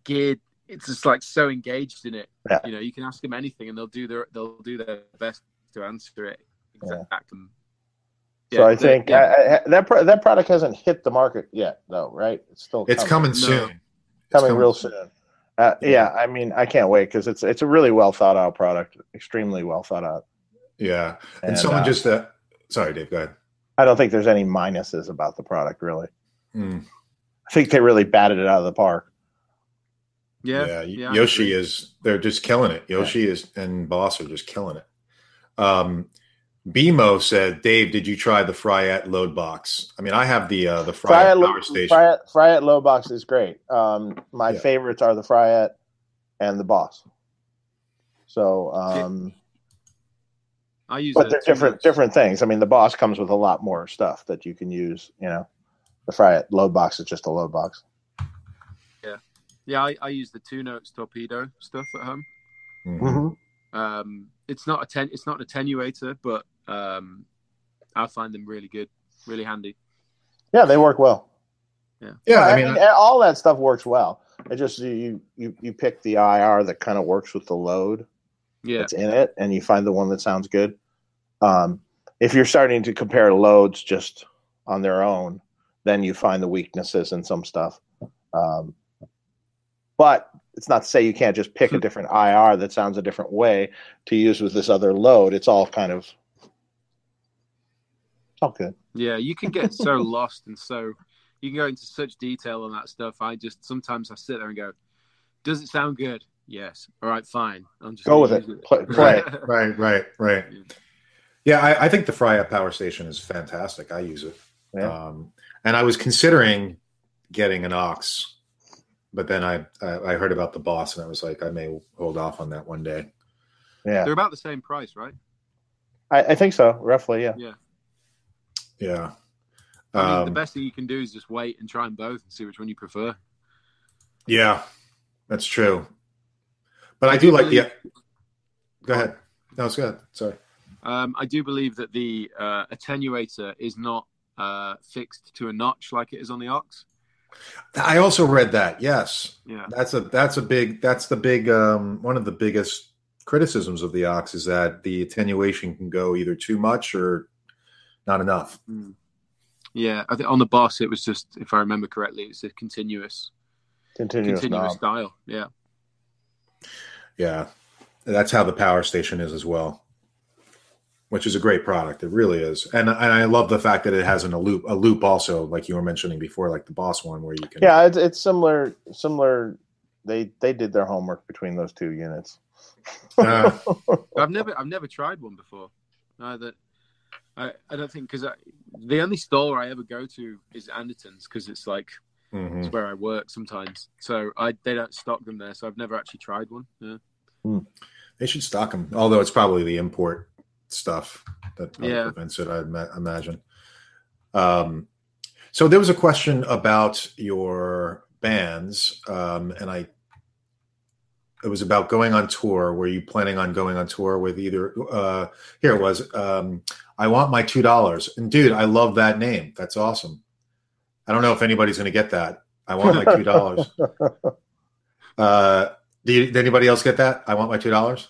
geared. It's just like so engaged in it. Yeah. You know, you can ask them anything and they'll do their, they'll do their best to answer it. Exactly. Yeah. Yeah, so I think that, yeah. I, I, that pro- that product hasn't hit the market yet, though, right? It's still coming. It's coming soon. No. It's coming, coming real soon. Uh, yeah. yeah, I mean, I can't wait because it's it's a really well thought out product, extremely well thought out. Yeah, and, and someone uh, just uh, sorry, Dave, go ahead. I don't think there's any minuses about the product, really. Mm. I think they really batted it out of the park. Yeah, yeah. yeah Yoshi is they're just killing it. Yoshi yeah. is and Boss are just killing it. Um. Bimo said, "Dave, did you try the Fryette Load Box? I mean, I have the uh, the Fryette, Fryette Power Station. Fryette, Fryette Load Box is great. Um, my yeah. favorites are the Fryette and the Boss. So, um, I use, but they're different much. different things. I mean, the Boss comes with a lot more stuff that you can use. You know, the Fryette Load Box is just a load box. Yeah, yeah. I, I use the two notes torpedo stuff at home. Mm-hmm. Um, it's not a ten, it's not an attenuator, but Um, I find them really good, really handy. Yeah, they work well. Yeah, yeah. I mean, I mean I, all that stuff works well. It just you you you pick the I R that kind of works with the load yeah. that's in it, and you find the one that sounds good. Um, if you're starting to compare loads just on their own, then you find the weaknesses in some stuff. Um, but it's not to say you can't just pick a different I R that sounds a different way to use with this other load. It's all kind of Oh, good. Yeah, you can get so lost and so you can go into such detail on that stuff. I just sometimes I sit there and go, "Does it sound good? Yes. All right, fine. I'm just go with it. it. Play, play. right, right, right. Yeah, I, I think the Fryette Power Station is fantastic. I use it, yeah. um, and I was considering getting an Ox, but then I, I I heard about the Boss, and I was like, I may hold off on that one day. Yeah, they're about the same price, right? I, I think so, roughly. Yeah. Yeah. Yeah. Um, I mean, the best thing you can do is just wait and try them both and see which one you prefer. Yeah, that's true. But I, I do, do like believe... the. Go ahead. No, it's good. Sorry. Um, I do believe that the uh, attenuator is not uh, fixed to a notch like it is on the Ox. I also read that. Yes. Yeah. That's a that's a big that's the big um, one of the biggest criticisms of the Ox is that the attenuation can go either too much or not enough. Yeah, I think on the Boss it was just, if I remember correctly, it's a continuous, continuous, continuous style. Yeah, yeah, that's how the Power Station is as well, which is a great product. It really is, and and I love the fact that it has an a loop, a loop also, like you were mentioning before, like the Boss one, where you can. Yeah, it's it's similar, similar. They they did their homework between those two units. uh, I've never I've never tried one before. Neither. I, I don't think because the only store I ever go to is Andertons because it's like mm-hmm. it's where I work sometimes. So I they don't stock them there, so I've never actually tried one. Yeah. Mm. They should stock them, although it's probably the import stuff that yeah. prevents it, I ma- imagine. Um, so there was a question about your bands, um, and I it was about going on tour. Were you planning on going on tour with either? Uh, here it was. Um, I want my two dollars. And, dude, I love that name. That's awesome. I don't know if anybody's going to get that. I want my two dollars. uh, do you, did anybody else get that? I want my two dollars?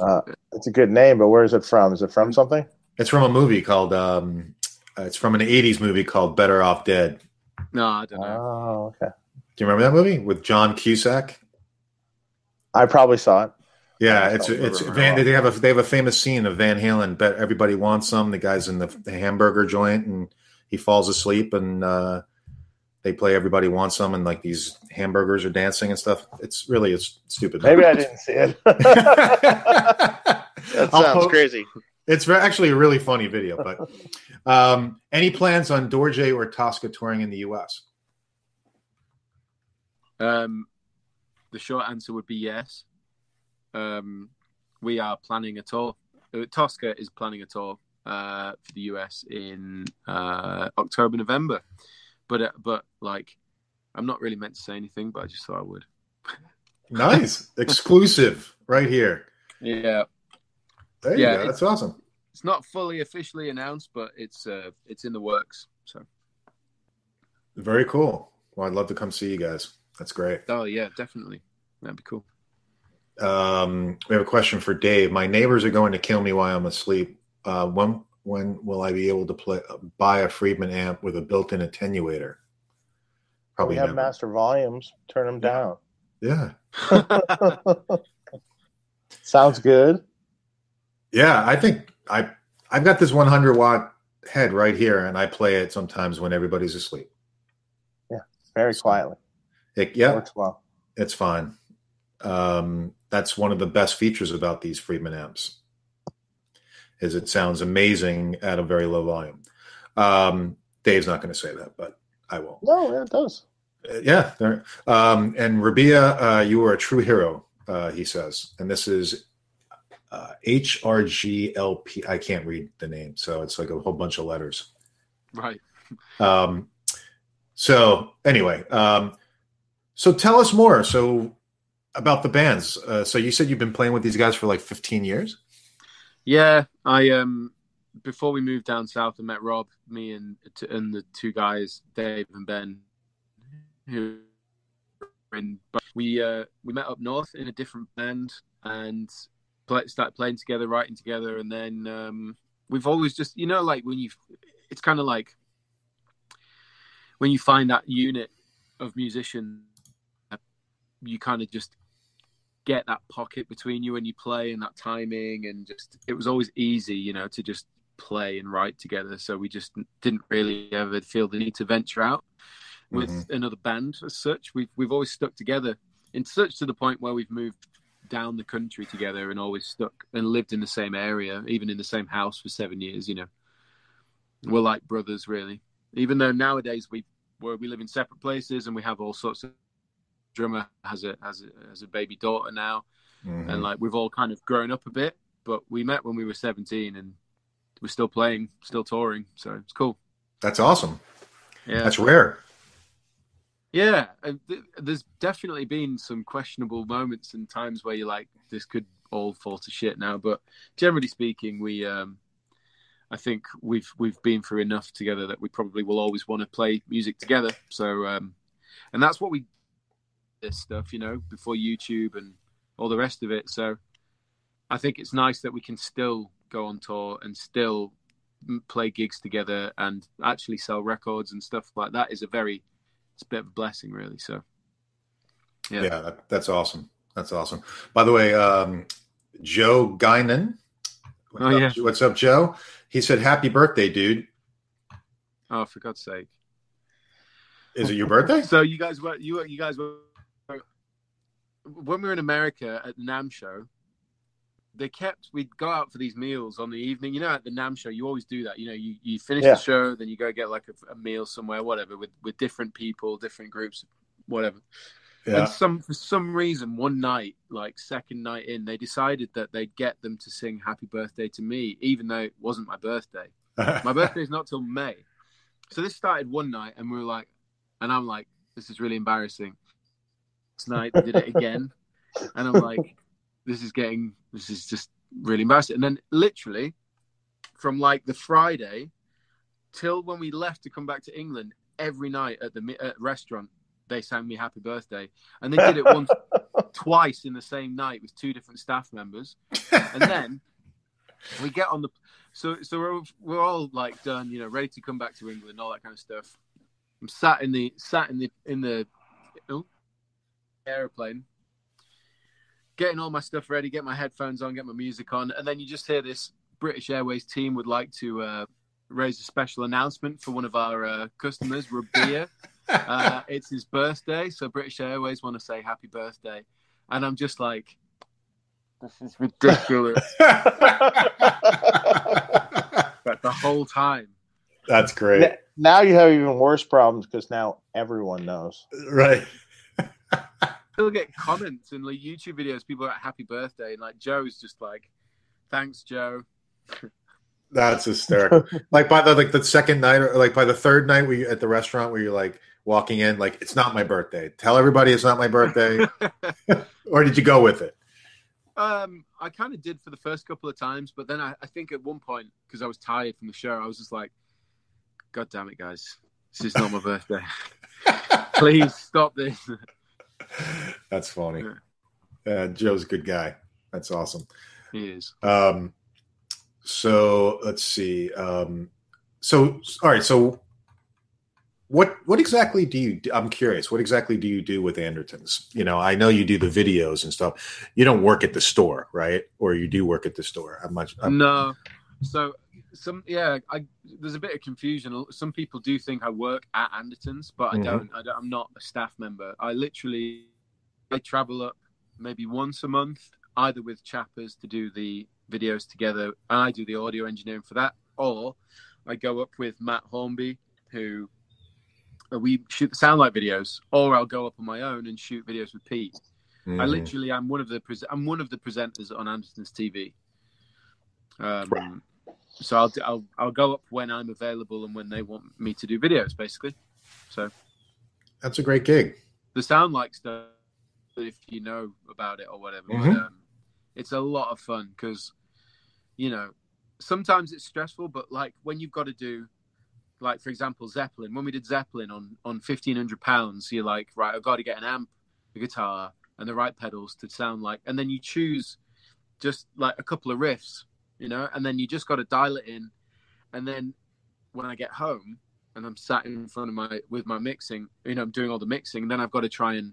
Uh, it's a good name, but where is it from? Is it from something? It's from a movie called um, – it's from an eighties movie called Better Off Dead. No, I don't know. Oh, okay. Do you remember that movie with John Cusack? I probably saw it. Yeah, it's it's Van, they have a they have a famous scene of Van Halen. Bet everybody wants some. The guy's in the, the hamburger joint, and he falls asleep, and uh, they play "Everybody Wants Some," and like these hamburgers are dancing and stuff. It's really it's stupid. Maybe I didn't see it. That sounds crazy. It's actually a really funny video. But um, any plans on Dorje or Toska touring in the U S? Um, the short answer would be yes. Um, we are planning a tour. Toska is planning a tour uh, for the U S in uh, October, November. But uh, but like, I'm not really meant to say anything, but I just thought I would. Nice, exclusive right here. Yeah. There you yeah, go. That's awesome. It's not fully officially announced, but it's uh, it's in the works. So very cool. Well, I'd love to come see you guys. That's great. Oh yeah, definitely. That'd be cool. Um, we have a question for Dave. My neighbors are going to kill me while I'm asleep. Uh, when when will I be able to play buy a Friedman amp with a built-in attenuator? Probably we have never. Master volumes. Turn them down. Yeah. Sounds good. Yeah, I think I I've got this one hundred watt head right here, and I play it sometimes when everybody's asleep. Yeah, very so quietly. It, yeah, it works well. It's fine. Um, that's one of the best features about these Friedman amps, is it sounds amazing at a very low volume. Um, Dave's not going to say that, but I will. No, it does. Uh, yeah. Um, and Rabea, uh, you are a true hero, uh, he says. And this is uh, H R G L P. I can't read the name, so it's like a whole bunch of letters. Right. Um, so anyway, um, so tell us more. So about the bands. Uh, so you said you've been playing with these guys for like fifteen years? Yeah. I um, before we moved down south, I met Rob, me and, and the two guys, Dave and Ben, who in, but we uh, we met up north in a different band and play, started playing together, writing together. And then um, we've always just, you know, like when you, it's kind of like when you find that unit of musicians, you kind of just get that pocket between you and you play and that timing, and just it was always easy, you know, to just play and write together. So we just didn't really ever feel the need to venture out with mm-hmm. another band as such. We've we've always stuck together, in such to the point where we've moved down the country together and always stuck and lived in the same area, even in the same house for seven years. You know, we're like brothers, really. Even though nowadays we where we live in separate places and we have all sorts of. Drummer has a has a, has a baby daughter now, mm-hmm. and like we've all kind of grown up a bit. But we met when we were seventeen, and we're still playing, still touring. So it's cool. That's awesome. Yeah, that's rare. Yeah, there's definitely been some questionable moments and times where you're like, this could all fall to shit now. But generally speaking, we, um, I think we've we've been through enough together that we probably will always want to play music together. So, um, and that's what we this stuff, you know, before YouTube and all the rest of it. So, I think it's nice that we can still go on tour and still play gigs together and actually sell records and stuff like that. Is a very It's a bit of a blessing, really. So, yeah, yeah that, that's awesome. That's awesome. By the way, um, Joe Guinan, what's, oh, yeah. what's up, Joe? He said, "Happy birthday, dude!" Oh, for God's sake! Is it your birthday? So you guys were you were you guys were when we were in America at the NAMM show. They kept we'd go out for these meals on the evening. You know, at the NAMM show, you always do that. You know, you, you finish yeah. the show, then you go get like a, a meal somewhere, whatever, with, with different people, different groups, whatever. Yeah. And some for some reason, one night, like second night in, they decided that they'd get them to sing "Happy Birthday" to me, even though it wasn't my birthday. My birthday is not till May, so this started one night, and we were like, and I'm like, this is really embarrassing. This night they did it again, and I'm like. This is getting, this is just really embarrassing. And then literally from like the Friday till when we left to come back to England, every night at the at restaurant, they sang me "Happy Birthday." And they did it once, twice in the same night with two different staff members. And then we get on the, so so we're, we're all like done, you know, ready to come back to England, all that kind of stuff. I'm sat in the, sat in the, in the oh, airplane. Getting all my stuff ready, get my headphones on, get my music on, and then you just hear this British Airways team would like to uh, raise a special announcement for one of our uh, customers, Rabea. Uh, it's his birthday, so British Airways want to say happy birthday. And I'm just like, this is ridiculous. But the whole time. That's great. Now you have even worse problems because now everyone knows. Right. Still get comments in like YouTube videos. People are like, "Happy birthday," and like Joe's just like, "Thanks, Joe." That's hysterical. Like by the like the second night, or like by the third night, we at the restaurant where you're like walking in, like it's not my birthday. Tell everybody it's not my birthday. Or did you go with it? Um, I kind of did for the first couple of times, but then I, I think at one point, because I was tired from the show, I was just like, God damn it, guys. This is not my birthday. Please stop this. That's funny. Uh, Joe's a good guy. That's awesome. He is. Um, so let's see. Um, so, all right. So what, what exactly do you do? I'm curious. What exactly do you do with Andertons? You know, I know you do the videos and stuff. You don't work at the store, right? Or you do work at the store? I'm much. I'm, no. So some, yeah, I, there's a bit of confusion. Some people do think I work at Andertons, but I mm-hmm. don't, I don't, I'm not a staff member. I literally, I travel up maybe once a month, either with Chappers to do the videos together, and I do the audio engineering for that, or I go up with Matt Hornby, who uh, we shoot the Soundlight videos, or I'll go up on my own and shoot videos with Pete. Mm-hmm. I literally, I'm one of the, pre- I'm one of the presenters on Andertons T V. Um, right. So I'll, I'll I'll go up when I'm available and when they want me to do videos, basically. So that's a great gig. The Soundlight stuff, if you know about it or whatever, mm-hmm. but, um, it's a lot of fun because, you know, sometimes it's stressful, but like when you've got to do, like, for example, Zeppelin, when we did Zeppelin on, on fifteen hundred pounds, you're like, right, I've got to get an amp, a guitar and the right pedals to sound like, and then you choose just like a couple of riffs, you know, and then you just got to dial it in. And then when I get home and I'm sat in front of my, with my mixing, you know, I'm doing all the mixing, and then I've got to try and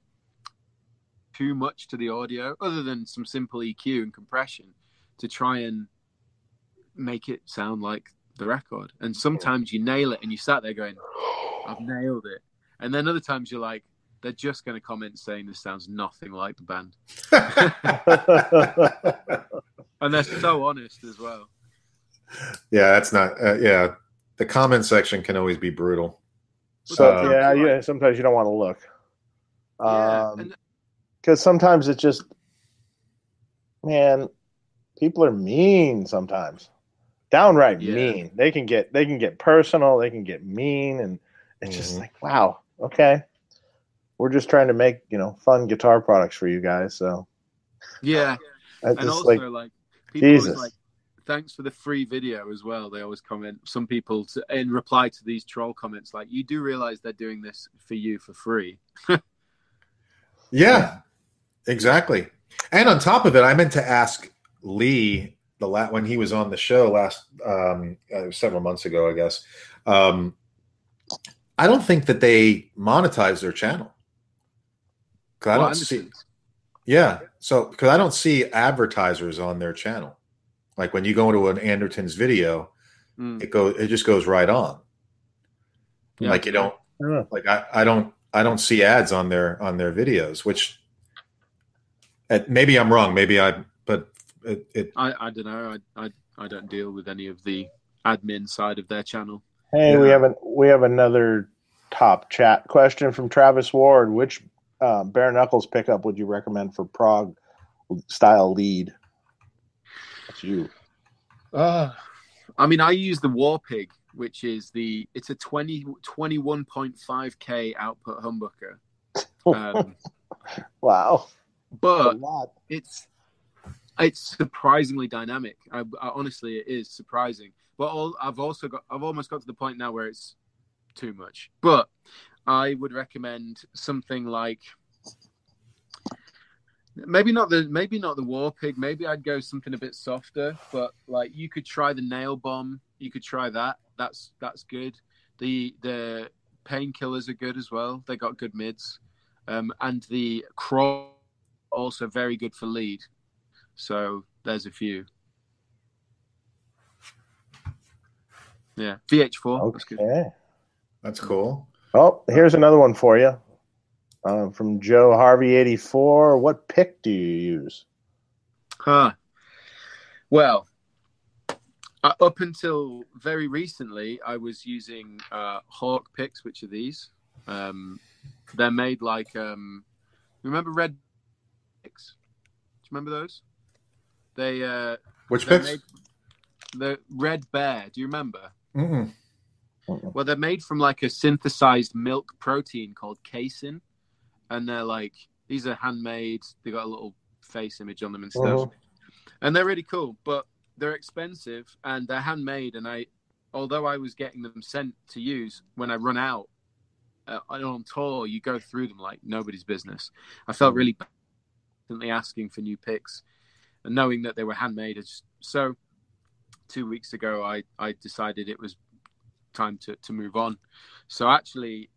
too much to the audio other than some simple E Q and compression to try and make it sound like the record. And sometimes you nail it and you sat there going, I've nailed it. And then other times you're like, they're just going to comment saying this sounds nothing like the band. And they're so honest as well. Yeah, that's not, uh, yeah. The comment section can always be brutal. So, yeah, yeah, sometimes you don't want to look. Yeah, um, and- Because sometimes it's just, man, people are mean sometimes, downright yeah. mean. They can get they can get personal, they can get mean, and it's mm-hmm. just like, wow, okay, we're just trying to make, you know, fun guitar products for you guys. So yeah, and also like, like people Jesus. Always like, thanks for the free video as well. They always comment. Some people to, in reply to these troll comments, like, you do realize they're doing this for you for free. Yeah. Exactly. And on top of it, I meant to ask Lee the la- when he was on the show last um, uh, several months ago, I guess. Um, I don't think that they monetize their channel. Cause I well, don't see. Yeah. So because I don't see advertisers on their channel. Like when you go into an Andertons video, mm. it go it just goes right on. Yeah. Like you don't. Yeah. Like I, I don't. I don't see ads on their on their videos, which uh, maybe I'm wrong. Maybe I, but it, it I, I don't know. I, I I don't deal with any of the admin side of their channel. Hey, yeah. we have an, we have another top chat question from Travis Ward. Which uh, Bare Knuckles pickup would you recommend for prog style lead? That's you. Uh, I mean, I use the War Pig, which is the, it's a twenty, twenty-one point five K output humbucker. Um, wow. But it's, it's surprisingly dynamic. I, I honestly, it is surprising, but all, I've also got, I've almost got to the point now where it's too much, but I would recommend something like, Maybe not the maybe not the War Pig. Maybe I'd go something a bit softer. But like you could try the Nail Bomb. You could try that. That's that's good. The the Painkillers are good as well. They got good mids, um, and the Crawl also very good for lead. So there's a few. Yeah, V H four. Okay. That's good. That's cool. Oh, here's another one for you. Um, from Joe Harvey eighty-four, what pick do you use? Huh. Well, uh, up until very recently, I was using uh, Hawk picks, which are these. Um, they're made like, um, remember Red Picks? Do you remember those? They uh, which picks? Made, the Red Bear. Do you remember? Mm-mm. Mm-mm. Well, they're made from like a synthesized milk protein called casein. And they're like, these are handmade. They got a little face image on them and stuff. Uh-huh. And they're really cool, but they're expensive and they're handmade. And I, although I was getting them sent to use, when I run out uh, on tour, you go through them like nobody's business. I felt really badly asking for new picks and knowing that they were handmade. Just, so two weeks ago, I, I decided it was time to, to move on. So actually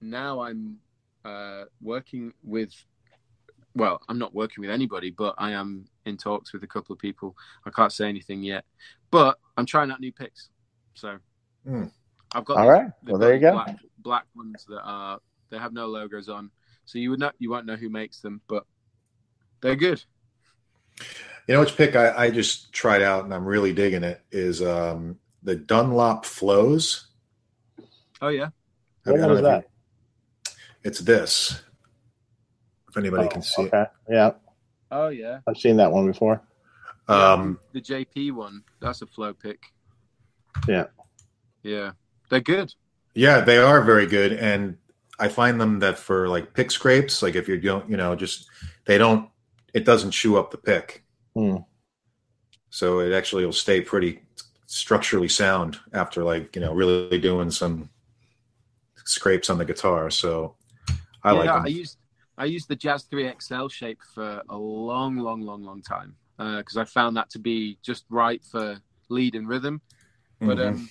now I'm uh, working with, well, I'm not working with anybody, but I am in talks with a couple of people. I can't say anything yet, but I'm trying out new picks. So mm. I've got all these, right. Well, there you go. Black, black ones that are they have no logos on, so you would not you won't know who makes them, but they're good. You know which pick I, I just tried out and I'm really digging it is um, the Dunlop Flows. Oh yeah, what one is that? You, it's this. If anybody oh, can see okay. it. Yeah. Oh yeah, I've seen that one before. Um, the J P one, that's a flow pick. Yeah. Yeah. They're good. Yeah, they are very good. And I find them that for like pick scrapes, like if you don't, you know, just they don't, it doesn't chew up the pick. Mm. So it actually will stay pretty structurally sound after like, you know, really doing some scrapes on the guitar. So I yeah, like them. I used, I used the Jazz three X L shape for a long, long, long, long time because uh, I found that to be just right for lead and rhythm. But um, mm-hmm.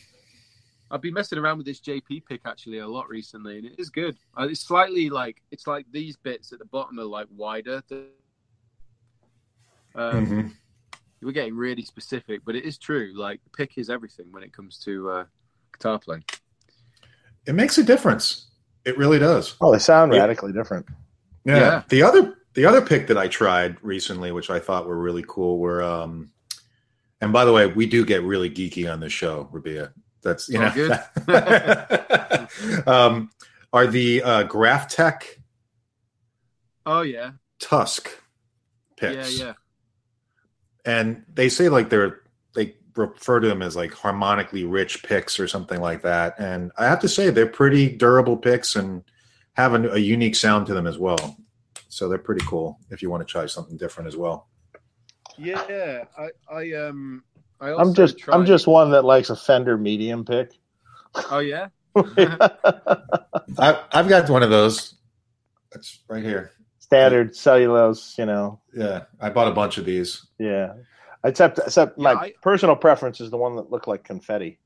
I've been messing around with this J P pick actually a lot recently, and it is good. It's slightly like it's like these bits at the bottom are like wider. Than, um, mm-hmm. We're getting really specific, but it is true. Like pick is everything when it comes to uh, guitar playing. It makes a difference. It really does. Oh, they sound yeah. radically different. Yeah. yeah. The other the other pick that I tried recently, which I thought were really cool, were. Um, And by the way, we do get really geeky on this show, Rabea. That's you All know, good. um, are the uh, Graftech? Oh yeah, Tusk picks. Yeah, yeah. And they say like they're they refer to them as like harmonically rich picks or something like that. And I have to say they're pretty durable picks and have a, a unique sound to them as well. So they're pretty cool if you want to try something different as well. Yeah, I, I um, I also I'm just tried... I'm just one that likes a Fender medium pick. Oh yeah, I, I've got one of those. That's right here. Standard yeah. cellulose, you know. Yeah, I bought a bunch of these. Yeah, except except yeah, my I... personal preference is the one that looked like confetti.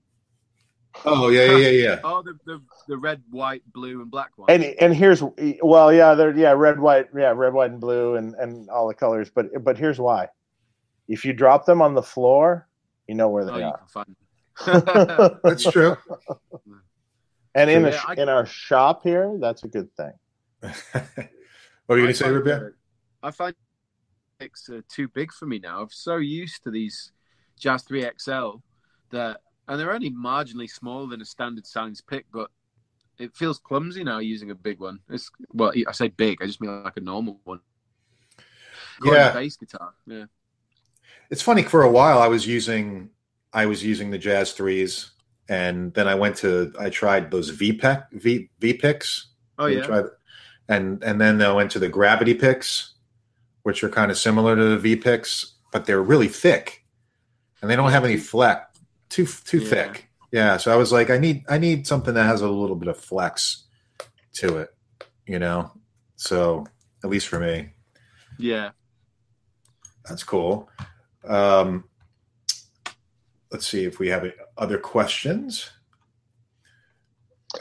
Oh yeah, yeah, yeah. Oh, the, the the red, white, blue, and black one. And and here's well, yeah, they're yeah, red, white, yeah, red, white, and blue, and, and all the colors. But but here's why. If you drop them on the floor, you know where they oh, are. You can find them. That's true. And in, so, yeah, a, can... in our shop here, that's a good thing. What are you going to say, Rabea? I find picks are too big for me now. I'm so used to these Jazz three X L that, and they're only marginally smaller than a standard size pick, but it feels clumsy now using a big one. It's well, I say big, I just mean like a normal one. Going yeah, bass guitar. Yeah. It's funny. For a while, I was using I was using the Jazz threes, and then I went to I tried those V-Pick V V picks. Oh yeah. Tried, and and then I went to the Gravity picks, which are kind of similar to the V picks, but they're really thick, and they don't have any flex. Too too yeah. thick. Yeah. So I was like, I need I need something that has a little bit of flex to it, you know. So at least for me. Yeah. That's cool. Um, let's see if we have other questions.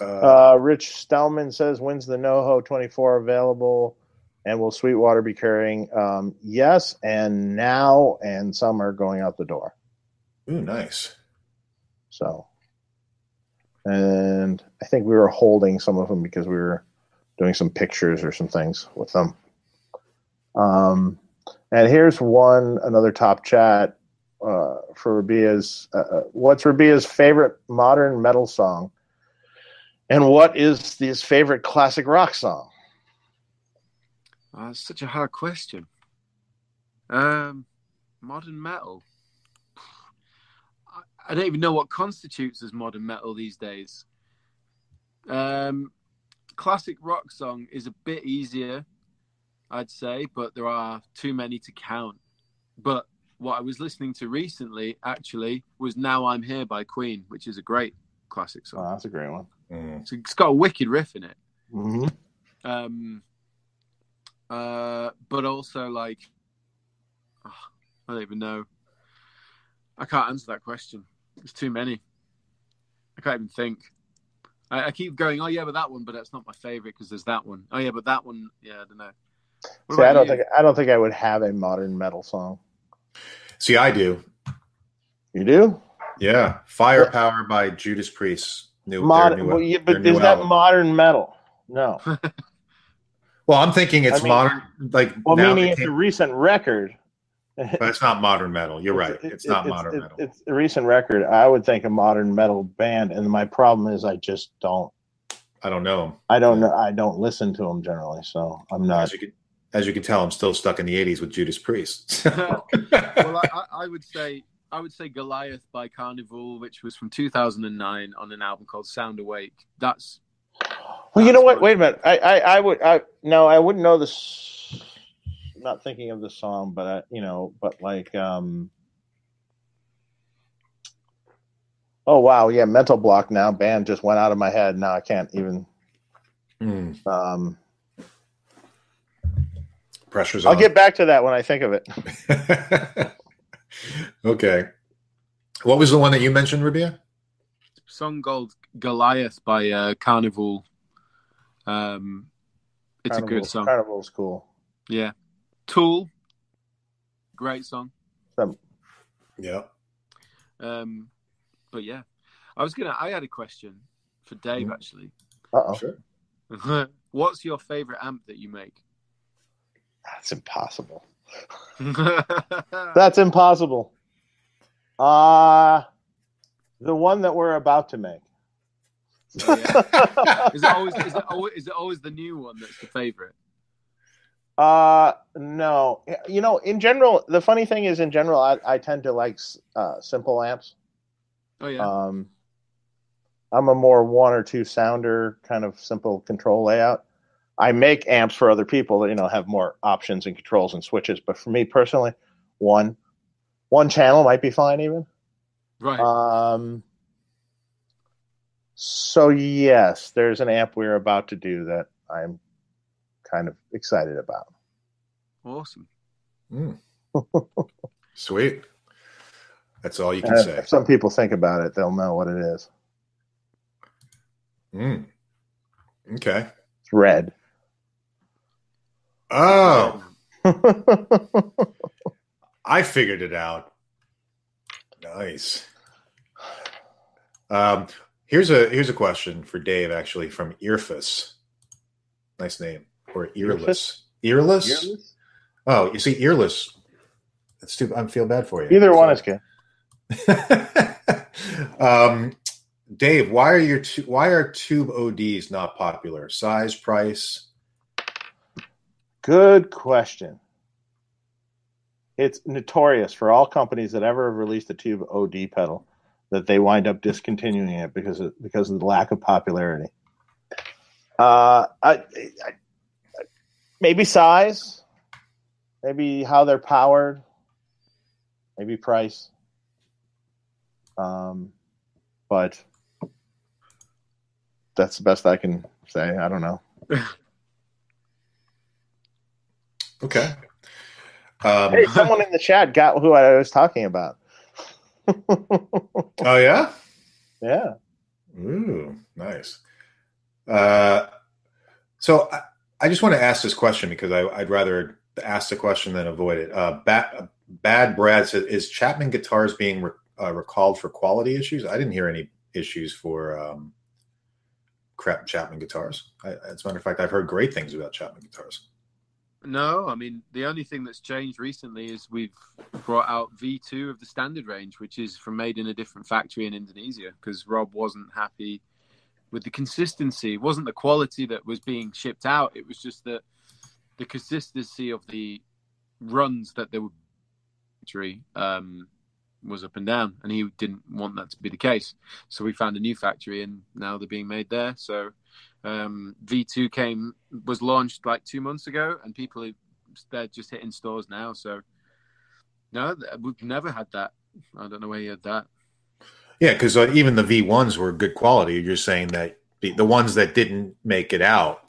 Uh, uh, Rich Stellman says, when's the NoHo twenty-four available and will Sweetwater be carrying? Um, yes, and now, and some are going out the door. Ooh, nice. So, and I think we were holding some of them because we were doing some pictures or some things with them. Um, And here's one, another top chat uh, for Rabea's. Uh, what's Rabea's favorite modern metal song? And what is his favorite classic rock song? Uh, that's such a hard question. Um, modern metal. I, I don't even know what constitutes as modern metal these days. Um, classic rock song is a bit easier. I'd say, but there are too many to count. But what I was listening to recently, actually, was Now I'm Here by Queen, which is a great classic song. Oh, that's a great one. Mm. So it's got a wicked riff in it. Mm-hmm. Um, uh, but also, like, oh, I don't even know. I can't answer that question. There's too many. I can't even think. I, I keep going, oh, yeah, but that one, but that's not my favorite because there's that one. Oh, yeah, but that one, yeah, I don't know. See, I don't you? think I don't think I would have a modern metal song. See, I do. You do? Yeah, Firepower yeah. by Judas Priest. New, modern, new, well, yeah, but is that album. modern metal? No. Well, I'm thinking it's I mean, modern. Like, well, now meaning it's came, a recent record. But it's not modern metal. You're it's, right. It's, it's not it's, modern it's, metal. It's a recent record. I would think a modern metal band, and my problem is I just don't. I don't know them. I don't know. I don't listen to them generally, so I'm not. As you can, as you can tell, I'm still stuck in the eighties with Judas Priest. Well, I, I would say I would say Goliath by Carnival, which was from two thousand nine on an album called Sound Awake. That's well, that's you know what? what Wait a minute. I, I, I would. I no, I wouldn't know this. I'm not thinking of the song, but I, you know, but like, um, oh, wow. Yeah. Mental Block Now band just went out of my head. Now I can't even. Mm. Um, Pressure's I'll on. I'll get back to that when I think of it. Okay. What was the one that you mentioned, Rabea? Song called Goliath by uh, Carnival. Um, it's Carnival, a good song. Carnival's cool. Yeah. Tool. Great song. Um, yeah. Um, But yeah, I was gonna. I had a question for Dave actually. Uh oh. Sure. What's your favorite amp that you make? That's impossible. That's impossible. Uh the one that we're about to make. Oh, yeah. is, it always, is it always? Is it always the new one that's the favorite? Uh no. You know, in general, the funny thing is, in general, I, I tend to like uh, simple amps. Oh yeah. Um, I'm a more one or two sounder kind of simple control layout. I make amps for other people that, you know, have more options and controls and switches, but for me personally, one one channel might be fine even. Right. Um, so yes, there's an amp we're about to do that I'm kind of excited about. Awesome. Mm. Sweet. That's all you can uh, say. If some people think about it, they'll know what it is. Mm. Okay. It's red. Oh. I figured it out. Nice. Um, here's a here's a question for Dave, actually, from Earfus. Nice name. Or Earless. Earless? Earless? Oh, you see, Earless. That's too, I feel bad for you. Either one is good. um, Dave, why are your tu- why are tube O Ds not popular? Size, price? Good question. It's notorious for all companies that ever have released a tube O D pedal that they wind up discontinuing it because of, because of the lack of popularity. Uh, I, I, I, maybe size, maybe how they're powered, maybe price. Um, but that's the best I can say. I don't know. Okay. Um, hey, someone in the chat got who I was talking about. Oh yeah? Yeah. Ooh, nice. Uh, so I, I just want to ask this question because I, I'd rather ask the question than avoid it. Uh, Bad, Bad Brad says, "Is Chapman guitars being re- Uh, recalled for quality issues?" I didn't hear any issues for um, crap Chapman guitars. I, as a matter of fact, I've heard great things about Chapman guitars. No, I mean, the only thing that's changed recently is we've brought out V two of the standard range, which is from made in a different factory in Indonesia because Rob wasn't happy with the consistency. It wasn't the quality that was being shipped out. It was just that the consistency of the runs that they were factory, um was up and down, and he didn't want that to be the case. So we found a new factory, and now they're being made there. So um, V two came was launched like two months ago, and people they're just hitting stores now. So no, we've never had that. I don't know where you had that. Yeah, because uh, even the V ones were good quality. You're saying that the, the ones that didn't make it out.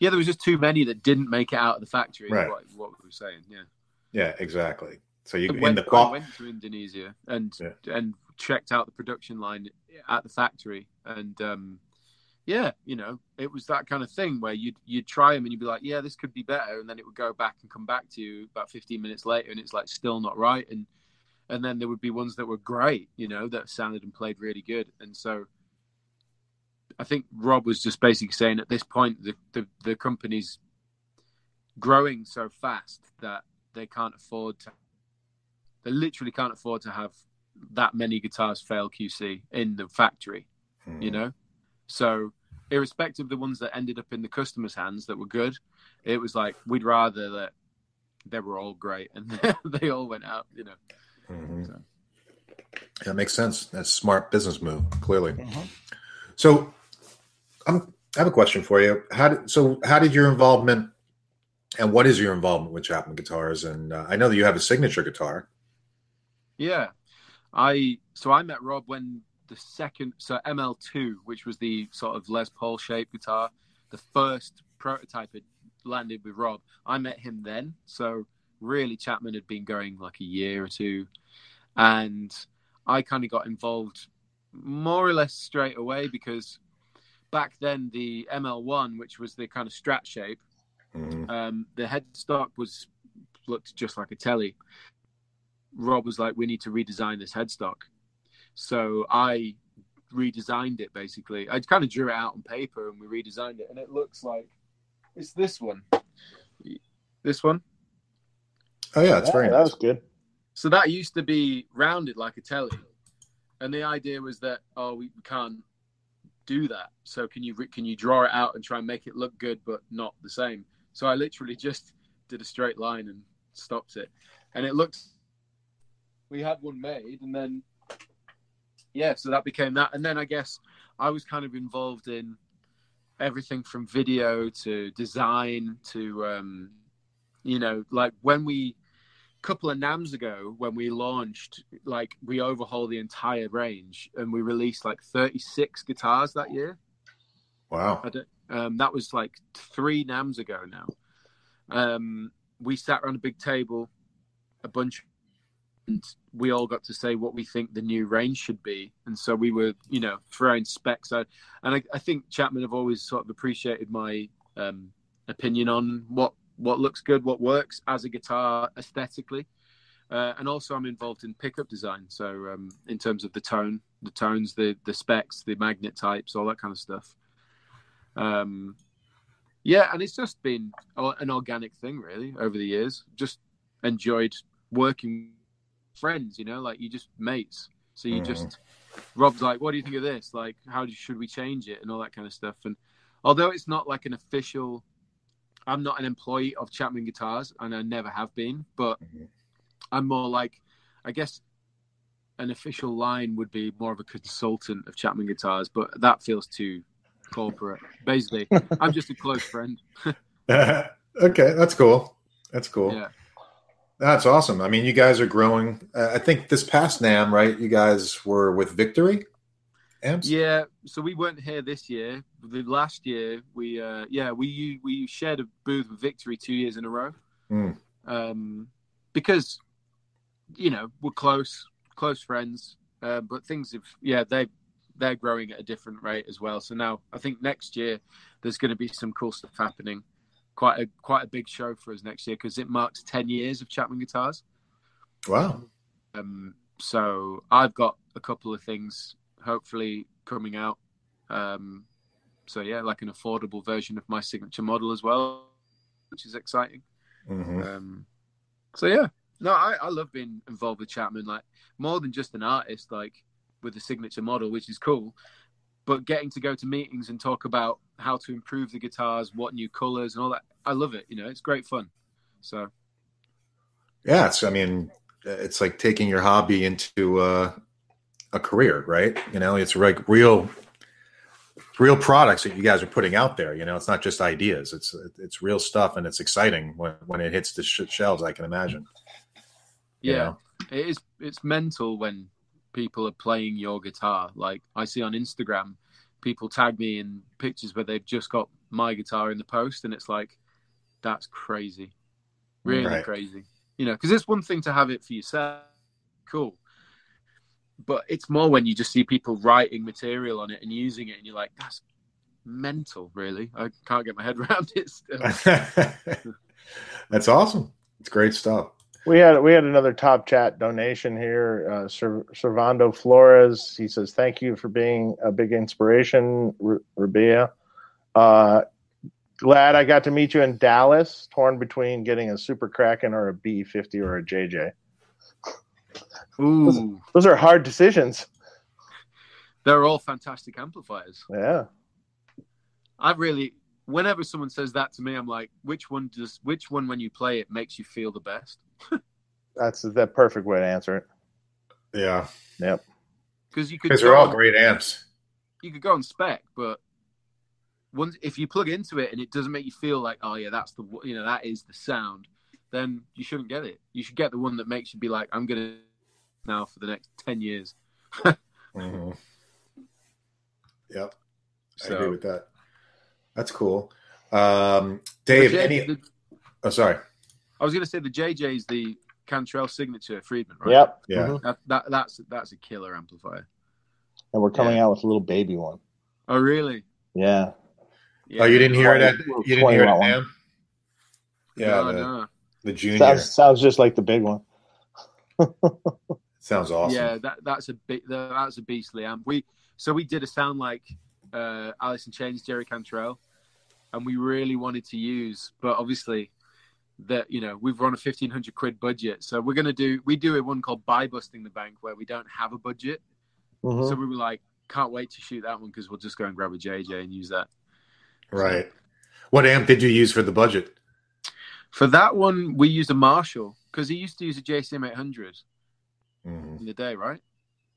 Yeah, there was just too many that didn't make it out of the factory. Right. What, what we were saying. Yeah. Yeah, exactly. So you went, in the qual- I went to Indonesia and yeah. and checked out the production line at the factory, and um, yeah, you know, it was that kind of thing where you'd you'd try them and you'd be like, yeah, this could be better, and then it would go back and come back to you about fifteen minutes later, and it's like still not right, and and then there would be ones that were great, you know, that sounded and played really good, and so I think Rob was just basically saying at this point the the, the company's growing so fast that they can't afford to. They literally can't afford to have that many guitars fail Q C in the factory, mm. you know? So irrespective of the ones that ended up in the customer's hands that were good, it was like, we'd rather that they were all great and they all went out, you know? Mm-hmm. So. That makes sense. That's a smart business move, clearly. Mm-hmm. So I'm, I have a question for you. How did, so how did your involvement and what is your involvement with Chapman Guitars? And uh, I know that you have a signature guitar. Yeah, I so I met Rob when the second so M L two, which was the sort of Les Paul shaped guitar, the first prototype had landed with Rob. I met him then, so really Chapman had been going like a year or two, and I kind of got involved more or less straight away because back then the M L one, which was the kind of Strat shape, mm-hmm. um, the headstock was looked just like a telly. Rob was like, we need to redesign this headstock. So I redesigned it, basically. I kind of drew it out on paper and we redesigned it. And it looks like it's this one. This one. Oh, yeah, that's yeah, very nice. That was good. So that used to be rounded like a telly. And the idea was that, oh, we can't do that. So can you can you draw it out and try and make it look good, but not the same? So I literally just did a straight line and stopped it. And it looks... We had one made, and then yeah, so that became that. And then I guess I was kind of involved in everything from video to design to um, you know, like when we a couple of NAMMs ago when we launched, like we overhauled the entire range and we released like thirty-six guitars that year. Wow, I don't, um, that was like three NAMMs ago now. Um, we sat around a big table, a bunch of and we all got to say what we think the new range should be. And so we were, you know, throwing specs out. And I, I think Chapman have always sort of appreciated my um, opinion on what, what looks good, what works as a guitar aesthetically. Uh, and also I'm involved in pickup design. So um, in terms of the tone, the tones, the, the specs, the magnet types, all that kind of stuff. Um, yeah, and it's just been an organic thing, really, over the years. Just enjoyed working friends, you know, like you just mates. So you mm. just Rob's like, what do you think of this? Like, how do, should we change it? And all that kind of stuff. And although it's not like an official, I'm not an employee of Chapman Guitars, and I never have been, but mm-hmm. I'm more like, I guess an official line would be more of a consultant of Chapman Guitars, but that feels too corporate. Basically, I'm just a close friend. Okay, that's cool. That's cool. Yeah. That's awesome. I mean, you guys are growing. Uh, I think this past NAMM, right, you guys were with Victory amps? Yeah, so we weren't here this year. The last year, we uh, yeah, we we shared a booth with Victory two years in a row. Mm. Um, because, you know, we're close, close friends. Uh, but things have, yeah, they, they're growing at a different rate as well. So now I think next year there's going to be some cool stuff happening. Quite a quite a big show for us next year because it marks ten years of Chapman Guitars. Wow! Um, so I've got a couple of things hopefully coming out. Um, so yeah, like an affordable version of my signature model as well, which is exciting. Mm-hmm. Um, so yeah, no, I, I love being involved with Chapman. Like more than just an artist, like with a signature model, which is cool. But getting to go to meetings and talk about how to improve the guitars, what new colors and all that. I love it. You know, it's great fun. So. Yeah. It's, I mean, it's like taking your hobby into uh, a career, right? You know, it's like real, real products that you guys are putting out there. You know, it's not just ideas. It's it's real stuff, and it's exciting when, when it hits the sh- shelves, I can imagine. Yeah, you know? It is. It's mental when people are playing your guitar. Like I see on Instagram, people tag me in pictures where they've just got my guitar in the post, and it's like, that's crazy. Really right. Crazy. You know, because it's one thing to have it for yourself. Cool. But it's more when you just see people writing material on it and using it, and you're like, that's mental, really. I can't get my head around it still. That's awesome. It's great stuff. We had we had another Top Chat donation here. Uh, Sir, Servando Flores, he says, thank you for being a big inspiration, R- Rabea. Uh, glad I got to meet you in Dallas. Torn between getting a Super Kraken or a B fifty or a J J. Ooh, those, those are hard decisions. They're all fantastic amplifiers. Yeah, I really. Whenever someone says that to me, I'm like, which one does? Which one, when you play it, makes you feel the best? That's the perfect way to answer it. Yeah. Yep. Because you could. Because they're all great amps. You could go on spec, but once if you plug into it and it doesn't make you feel like, oh yeah, that's the you know that is the sound, then you shouldn't get it. You should get the one that makes you be like, I'm gonna now for the next ten years. Mm-hmm. Yep. So, I agree with that. That's cool. Um, Dave, J- any... The, oh, sorry. I was going to say the J J is the Cantrell signature Friedman, right? Yep. Yeah. Mm-hmm. That, that, that's, that's a killer amplifier. And we're coming yeah. out with a little baby one. Oh, really? Yeah. yeah. Oh, you didn't hear it at you didn't hear it at NAMM? Yeah, no, the, no. the junior. Sounds, sounds just like the big one. Sounds awesome. Yeah, that, that's a big, that's a beastly amp. We so we did a sound like uh, Alice in Chains, Jerry Cantrell, and we really wanted to use, but obviously that you know we've run a fifteen hundred quid budget, so we're gonna do we do a one called Buy Busting the Bank where we don't have a budget, mm-hmm. so we were like, can't wait to shoot that one because we'll just go and grab a J J and use that. Right. So, what amp did you use for the budget? For that one, we used a Marshall. Because he used to use a J C M eight hundred mm-hmm. in the day, right?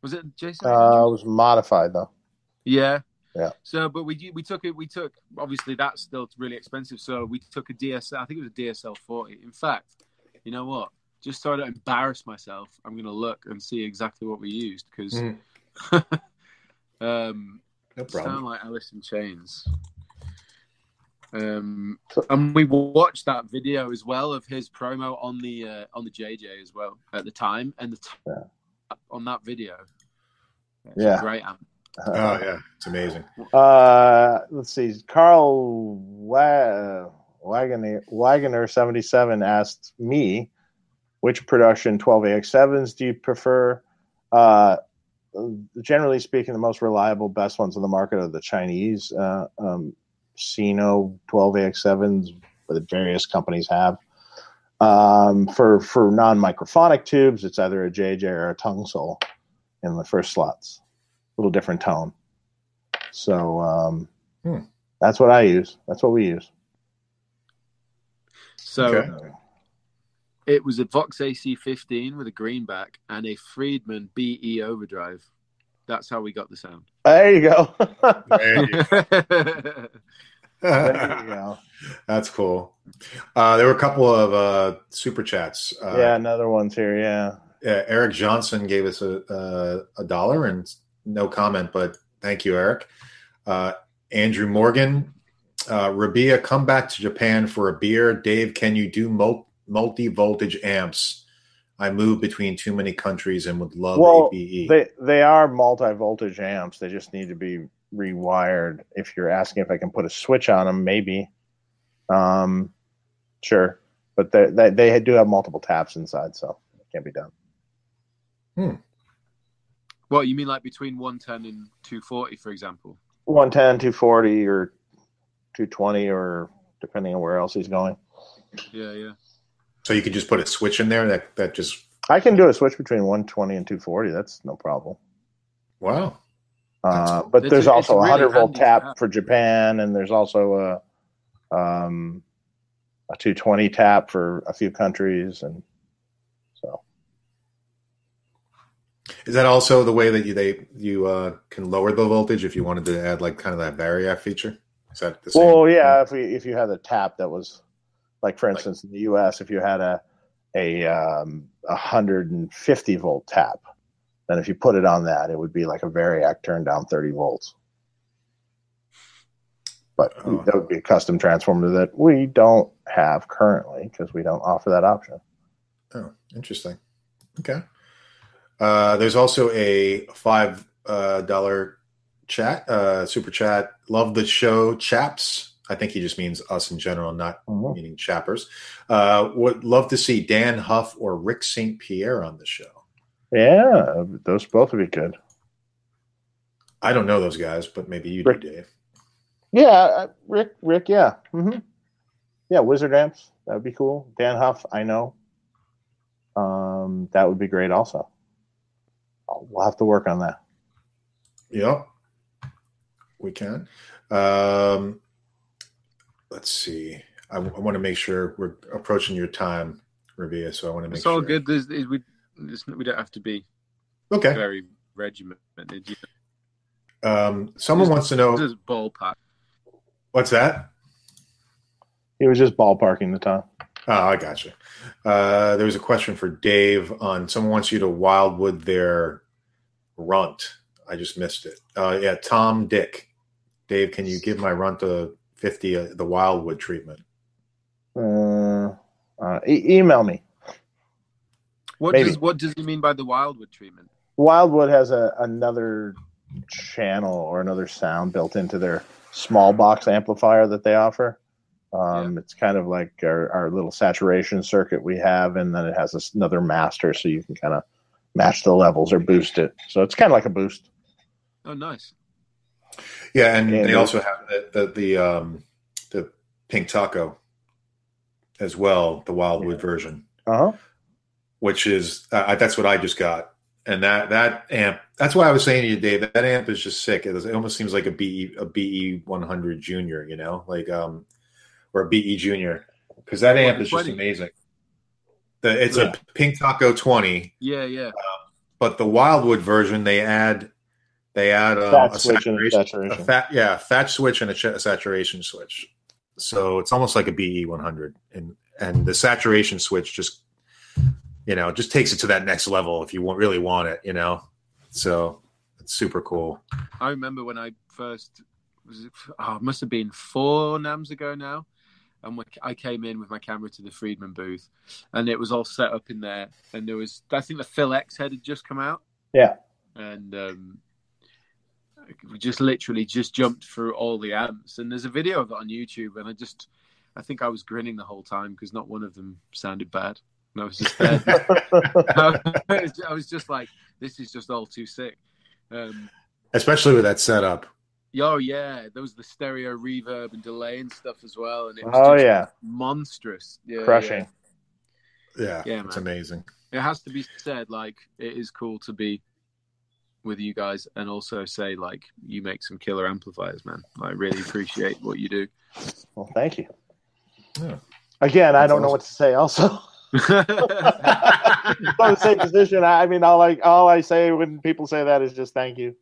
Was it J C M eight hundred? Uh, it was modified though. Yeah. Yeah. So, but we we took it. We took obviously that's still really expensive. So we took a D S L. I think it was a D S L forty. In fact, you know what? Just so I don't embarrass myself, I'm gonna look and see exactly what we used because mm. um, no problem. Sound like Alice in Chains. Um, and we watched that video as well of his promo on the uh, on the J J as well at the time, and the t- yeah. on that video, it's yeah, great amp. Oh uh, yeah, it's amazing. Uh, let's see, Carl Wa- Wagoner Wagoner seventy seven asked me, which production twelve A X sevens do you prefer? Uh, generally speaking, the most reliable, best ones on the market are the Chinese. Uh, um, Sino twelve A X sevens that various companies have. Um, for for non-microphonic tubes, it's either a J J or a tongue sole in the first slots. A little different tone. So um, hmm. that's what I use. That's what we use. So okay. It was a Vox A C fifteen with a Greenback and a Friedman B E overdrive. That's how we got the sound. There you go. there you go. There you go. That's cool. Uh, there were a couple of uh, super chats. Uh, yeah, another one's here. Yeah. Yeah. Eric Johnson gave us a uh, a dollar and no comment, but thank you, Eric. Uh, Andrew Morgan, uh, Rabea, come back to Japan for a beer. Dave, can you do mul- multi voltage amps? I move between too many countries and would love well, A B E. They, they are multi-voltage amps. They just need to be rewired. If you're asking if I can put a switch on them, maybe. Um, sure. But they, they, they do have multiple taps inside, so it can't be done. Hmm. Well, you mean like between one ten and two forty, for example? one ten, two forty, or two twenty, or depending on where else he's going. Yeah, yeah. So you could just put a switch in there that, that just... I can do a switch between one twenty and two forty. That's no problem. Wow. Uh, but it's, there's it's also a one hundred-volt really tap out for Japan, and there's also a, um, a two twenty tap for a few countries. And so Is that also the way that you they you uh, can lower the voltage if you wanted to add like kind of that variac feature? Is that the same? Well, yeah. Thing? If we if you had a tap that was like, for instance, like, in the U S, if you had a a um, one hundred fifty volt tap, then if you put it on that, it would be like a variac turned down thirty volts. But oh. that would be a custom transformer that we don't have currently because we don't offer that option. Oh, interesting. Okay. Uh, there's also a five uh, dollar chat, uh, super chat. Love the show, chaps. I think he just means us in general, not mm-hmm. meaning chappers. Uh, would love to see Dan Huff or Rick Saint Pierre on the show. Yeah, those both would be good. I don't know those guys, but maybe you Rick. do, Dave. Yeah, uh, Rick. Rick. Yeah. Mm-hmm. Yeah, Wizard Amps. That would be cool. Dan Huff. I know. Um, that would be great. Also. We'll have to work on that. Yeah, we can. Um, let's see. I, w- I want to make sure we're approaching your time, Rabea. So I want to make sure. It's all sure. good. There's, there's, we, there's, we don't have to be okay. very regimented. Um, someone wants to know. Just ballpark. What's that? It was just ballparking the time. Oh, I got you. Uh, there was a question for Dave on someone wants you to wildwood their runt. I just missed it. Uh, yeah, Tom Dick. Dave, can you give my runt a fifty, uh, the wildwood treatment? Uh, uh, e- email me. What Maybe. does what does he mean by the wildwood treatment? Wildwood has a, another channel or another sound built into their small box amplifier that they offer. Um, yeah. It's kind of like our, our little saturation circuit we have, and then it has this, another master, so you can kind of match the levels or boost it. So it's kind of like a boost. Oh, nice. Yeah, and, and they also have the the, the, um, the Pink Taco as well, the Wildwood yeah. version, uh-huh. which is uh, that's what I just got. And that, that amp, that's why I was saying to you, Dave, that, that amp is just sick. It, was, it almost seems like a B E a B E one hundred Junior, you know, like um. Or a B E Junior, because that amp is just amazing. The, it's yeah. a Pink Taco twenty. Yeah, yeah. Uh, but the Wildwood version, they add, they add a, fat a saturation, and a saturation. A fat, yeah, fat switch and a, ch- a saturation switch. So it's almost like a B E one hundred, and and the saturation switch just, you know, just takes it to that next level if you want, really want it, you know. So it's super cool. I remember when I first was, it, oh, it must have been four NAMMs ago now. And I came in with my camera to the Friedman booth, and it was all set up in there. And there was, I think, the Phil X head had just come out. Yeah, and um, we just literally just jumped through all the amps. And there's a video of it on YouTube. And I just, I think I was grinning the whole time because not one of them sounded bad. And I was just there. I was just like, this is just all too sick. Um, Especially with that setup. Oh, yeah. There was the stereo reverb and delay and stuff as well. And it was oh, just yeah. monstrous. Yeah, Crushing. Yeah, yeah, yeah it's amazing. It has to be said, like, it is cool to be with you guys and also say, like, you make some killer amplifiers, man. I really appreciate what you do. Well, thank you. Yeah. Again, That's I don't awesome. know what to say also. I'm in the same position. I mean, all I, all I say when people say that is just thank you.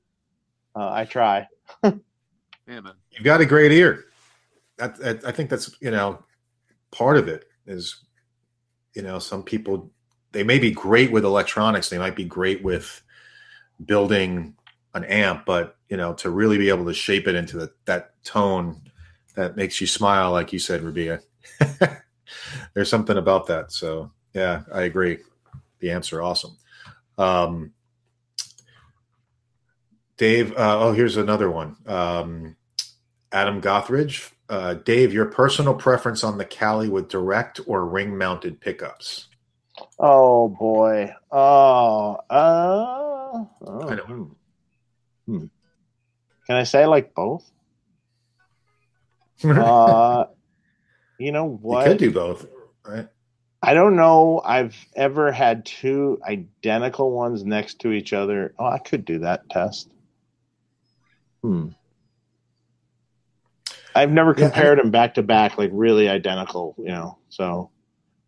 Uh, I try. Yeah, man. You've got a great ear. I, I, I think that's, you know, part of it is, you know, some people, they may be great with electronics. They might be great with building an amp, but, you know, to really be able to shape it into the, that tone that makes you smile, like you said, Rabea. There's something about that. So, yeah, I agree. The amps are awesome. Um Dave, uh, oh, here's another one. Um, Adam Gothridge. Uh, Dave, your personal preference on the Cali with direct or ring-mounted pickups? Oh, boy. Oh. Uh, oh. I don't hmm. Can I say, like, both? uh, you know what? You could do both, right? I don't know. I've ever had two identical ones next to each other. Oh, I could do that test. Hmm. I've never compared them back to back, like really identical, you know, so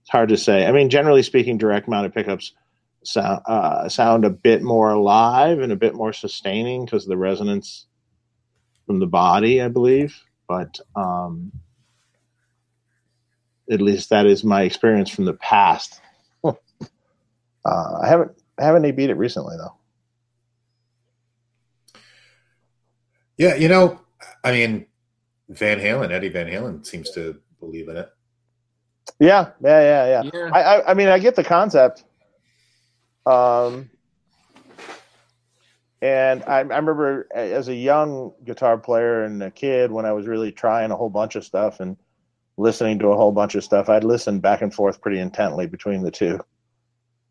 it's hard to say. I mean, generally speaking, direct mounted pickups sound, uh, sound a bit more alive and a bit more sustaining because of the resonance from the body, I believe. But um, at least that is my experience from the past. uh, I haven't haven't they beat it recently though. Yeah, you know, I mean, Van Halen, Eddie Van Halen seems to believe in it. Yeah, yeah, yeah, yeah. yeah. I, I, I mean, I get the concept. Um, and I, I remember as a young guitar player and a kid when I was really trying a whole bunch of stuff and listening to a whole bunch of stuff, I'd listen back and forth pretty intently between the two.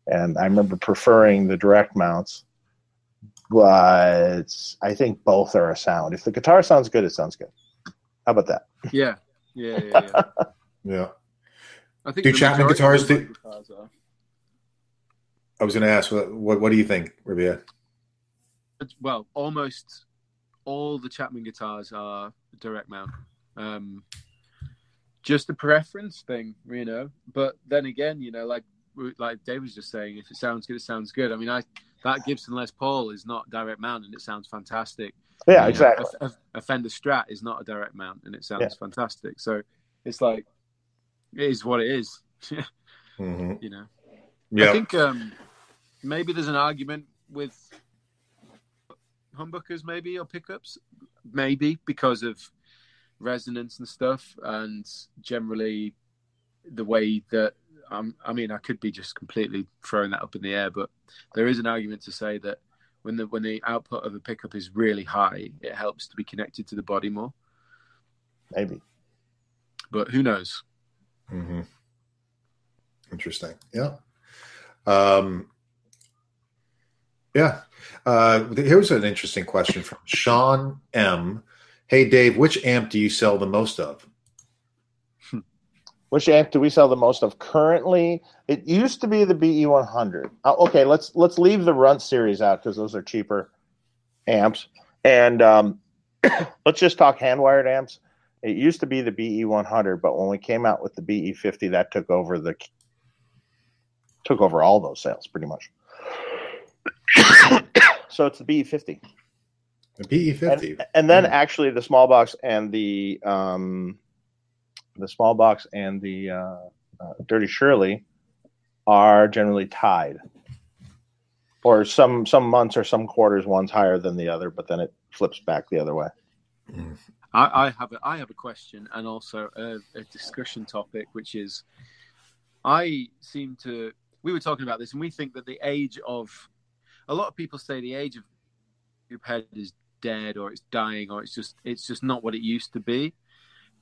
And I remember preferring the direct mounts. But I think both are a sound. If the guitar sounds good, it sounds good. How about that? Yeah, yeah, yeah, yeah. yeah. I think do Chapman guitars do? Guitars I was going to ask, what, what what do you think, Rabea? Well, almost all the Chapman guitars are direct mount. Um, just a preference thing, you know. But then again, you know, like like Dave was just saying, if it sounds good, it sounds good. I mean, I. That Gibson Les Paul is not direct mount, and it sounds fantastic. Yeah, you exactly. Know, a, a Fender Strat is not a direct mount, and it sounds yeah. fantastic. So it's like it is what it is. mm-hmm. You know, yeah. I think um, maybe there's an argument with humbuckers, maybe or pickups, maybe because of resonance and stuff, and generally the way that. Um, I mean, I could be just completely throwing that up in the air, but there is an argument to say that when the when the output of a pickup is really high, it helps to be connected to the body more. Maybe, but who knows? Mm-hmm. Interesting. Yeah. Um, yeah. Uh, here's an interesting question from Sean M. Hey, Dave, which amp do you sell the most of? Which amp do we sell the most of currently? It used to be the B E one hundred. Uh, okay, let's let's leave the Runt series out because those are cheaper amps. And um, let's just talk hand-wired amps. It used to be the B E one hundred, but when we came out with the B E fifty, that took over the took over all those sales pretty much. So it's the B E fifty. The B E fifty. And, and then mm. actually the small box and the um, – the small box and the uh, uh, Dirty Shirley are generally tied, or some some months or some quarters one's higher than the other, but then it flips back the other way. I, I have a, I have a question and also a, a discussion topic, which is I seem to we were talking about this, and we think that the age of a lot of people say the age of group head is dead, or it's dying, or it's just it's just not what it used to be.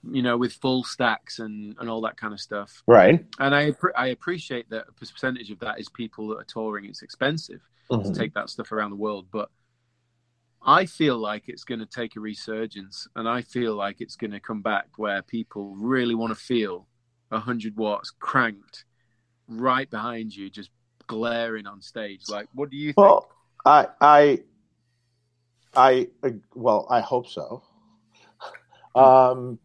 You know, with full stacks and, and all that kind of stuff. Right. And I I appreciate that a percentage of that is people that are touring. It's expensive mm-hmm. to take that stuff around the world. But I feel like it's going to take a resurgence. And I feel like it's going to come back where people really want to feel one hundred watts cranked right behind you, just glaring on stage. Like, what do you think? Well, I, I, I, well, I hope so. Um,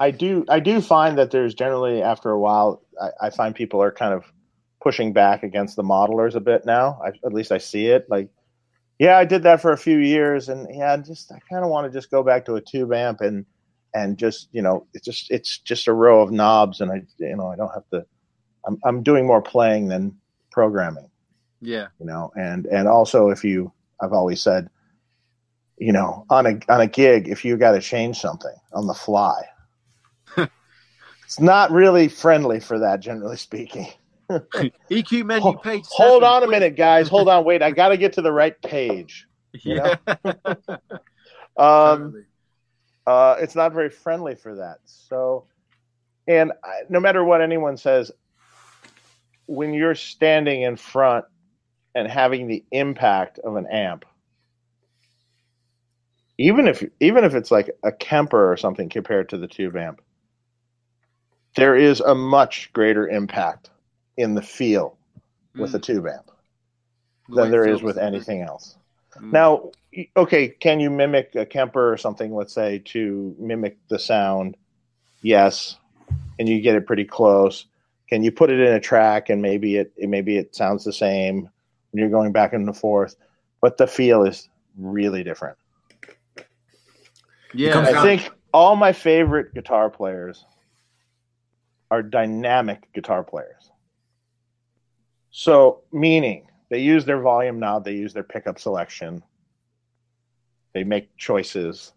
I do I do find that there's generally, after a while, I, I find people are kind of pushing back against the modelers a bit now. I, at least I see it. Like, yeah, I did that for a few years, and yeah, just I kind of want to just go back to a tube amp and and just, you know, it's just it's just a row of knobs, and I you know I don't have to. I'm I'm doing more playing than programming. Yeah, you know, and and also if you, I've always said, you know, on a on a gig, if you got to change something on the fly. It's not really friendly for that, generally speaking. E Q menu hold, page. Hold seven, on please. A minute, guys. Hold on. Wait, I got to get to the right page. You yeah. know? um, uh, it's not very friendly for that. So, and I, no matter what anyone says, when you're standing in front and having the impact of an amp, even if even if it's like a Kemper or something compared to the tube amp, there is a much greater impact in the feel with mm. a tube amp than there is with anything else. Mm. Now, okay, can you mimic a Kemper or something, let's say, to mimic the sound? Yes, and you get it pretty close. Can you put it in a track and maybe it, it maybe it sounds the same, and you're going back and forth, but the feel is really different. Yeah, I think all my favorite guitar players are dynamic guitar players. So, meaning they use their volume knob, they use their pickup selection, they make choices,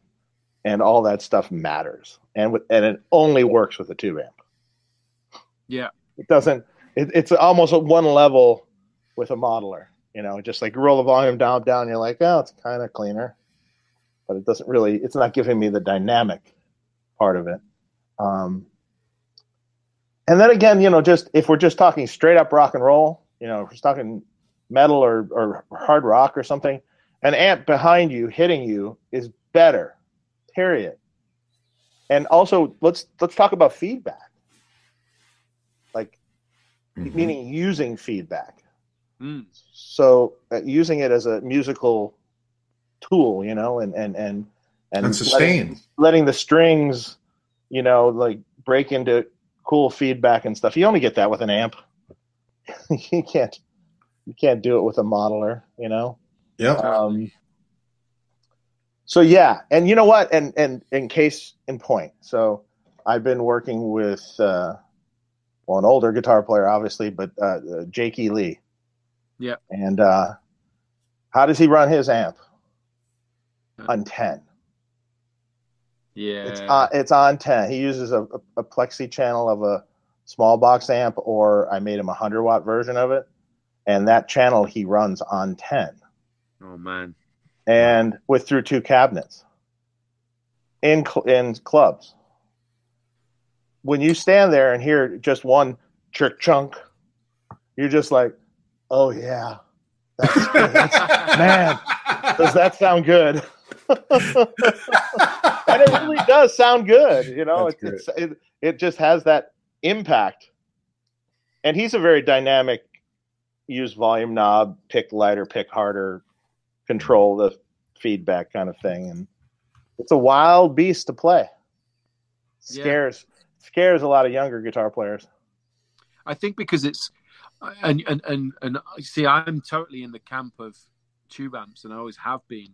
and all that stuff matters. And with, and it only works with a tube amp. Yeah, it doesn't. It, it's almost at one level with a modeler. You know, just like roll the volume down, down. You're like, oh, it's kind of cleaner, but it doesn't really. It's not giving me the dynamic part of it. Um, and then again, you know, just if we're just talking straight up rock and roll, you know, if we're talking metal or or hard rock or something, an amp behind you hitting you is better. Period. And also, let's let's talk about feedback. Like, mm-hmm. meaning using feedback. Mm. So uh, using it as a musical tool, you know, and and and and, and sustain, letting, letting the strings, you know, like break into cool feedback and stuff. You only get that with an amp. you can't you can't do it with a modeler, you know. Yeah. Um, So yeah, and you know what? And and in case in point, so I've been working with uh, well, an older guitar player, obviously, but uh, uh, Jakey Lee. Yeah. And uh, how does he run his amp? On ten. Yeah. It's on, it's on ten. He uses a, a, a plexi channel of a small box amp, or I made him a hundred watt version of it, and that channel he runs on ten. Oh man. And with through two cabinets in cl- in clubs. When you stand there and hear just one trick chunk, you're just like, "Oh yeah, that's good. That's, man, does that sound good?" And it really does sound good, you know. It, it's, it it just has that impact. And he's a very dynamic. Use volume knob, pick lighter, pick harder. Control the feedback kind of thing, and it's a wild beast to play. Scares yeah. scares a lot of younger guitar players. I think because it's and and and and see, I'm totally in the camp of tube amps, and I always have been.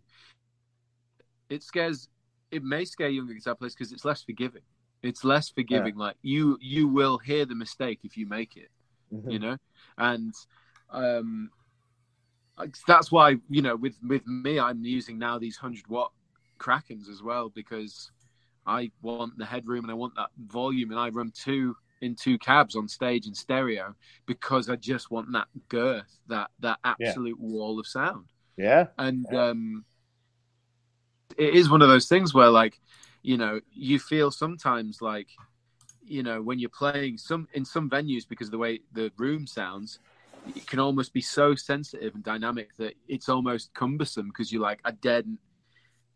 It scares. It may scare younger guitar players because it's less forgiving. It's less forgiving. Yeah. Like you, you will hear the mistake if you make it. Mm-hmm. You know, and. um That's why, you know, with, with me, I'm using now these one hundred watt Krakens as well, because I want the headroom and I want that volume, and I run two in two cabs on stage in stereo because I just want that girth, that that absolute yeah. wall of sound. Yeah. And yeah. Um, it is one of those things where, like, you know, you feel sometimes like, you know, when you're playing some in some venues because of the way the room sounds, it can almost be so sensitive and dynamic that it's almost cumbersome because you're like, I daren't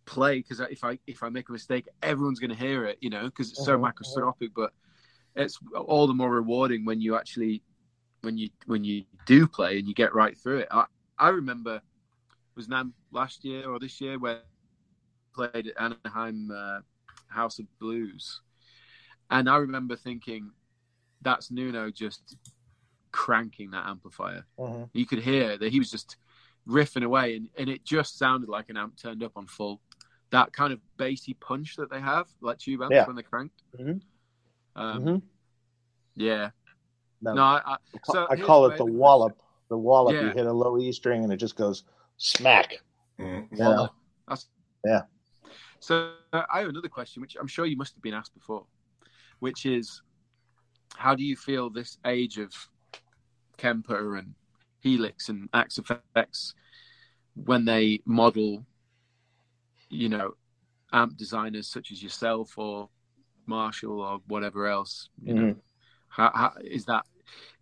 play because if I if I make a mistake, everyone's going to hear it, you know, because it's so microscopic. But it's all the more rewarding when you actually when you when you do play and you get right through it. I, I remember was NAMM last year or this year where I played at Anaheim uh, House of Blues, and I remember thinking, that's Nuno just cranking that amplifier. Mm-hmm. You could hear that he was just riffing away, and, and it just sounded like an amp turned up on full. That kind of bassy punch that they have, like tube amps yeah. when they're cranked. Mm-hmm. Um, mm-hmm. Yeah. No, no I, I, so I call it the, the wallop. The wallop. Yeah. You hit a low E string, and it just goes smack. Mm-hmm. Yeah. That's, yeah. So uh, I have another question, which I'm sure you must have been asked before, which is, how do you feel this age of Kemper and Helix and Axe F X when they model, you know, amp designers such as yourself or Marshall or whatever else, you mm-hmm. know, how, how is that?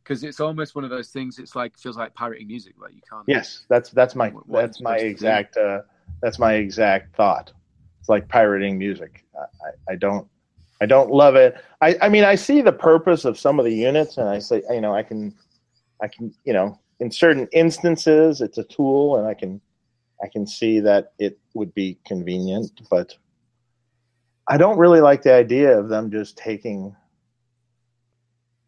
Because it's almost one of those things. It's like feels like pirating music. Like you can't. Yes, that's that's my what, what that's my exact uh, that's my exact thought. It's like pirating music. I, I don't I don't love it. I I mean I see the purpose of some of the units, and I say you know I can. I can, you know, in certain instances, it's a tool, and I can, I can see that it would be convenient, but I don't really like the idea of them just taking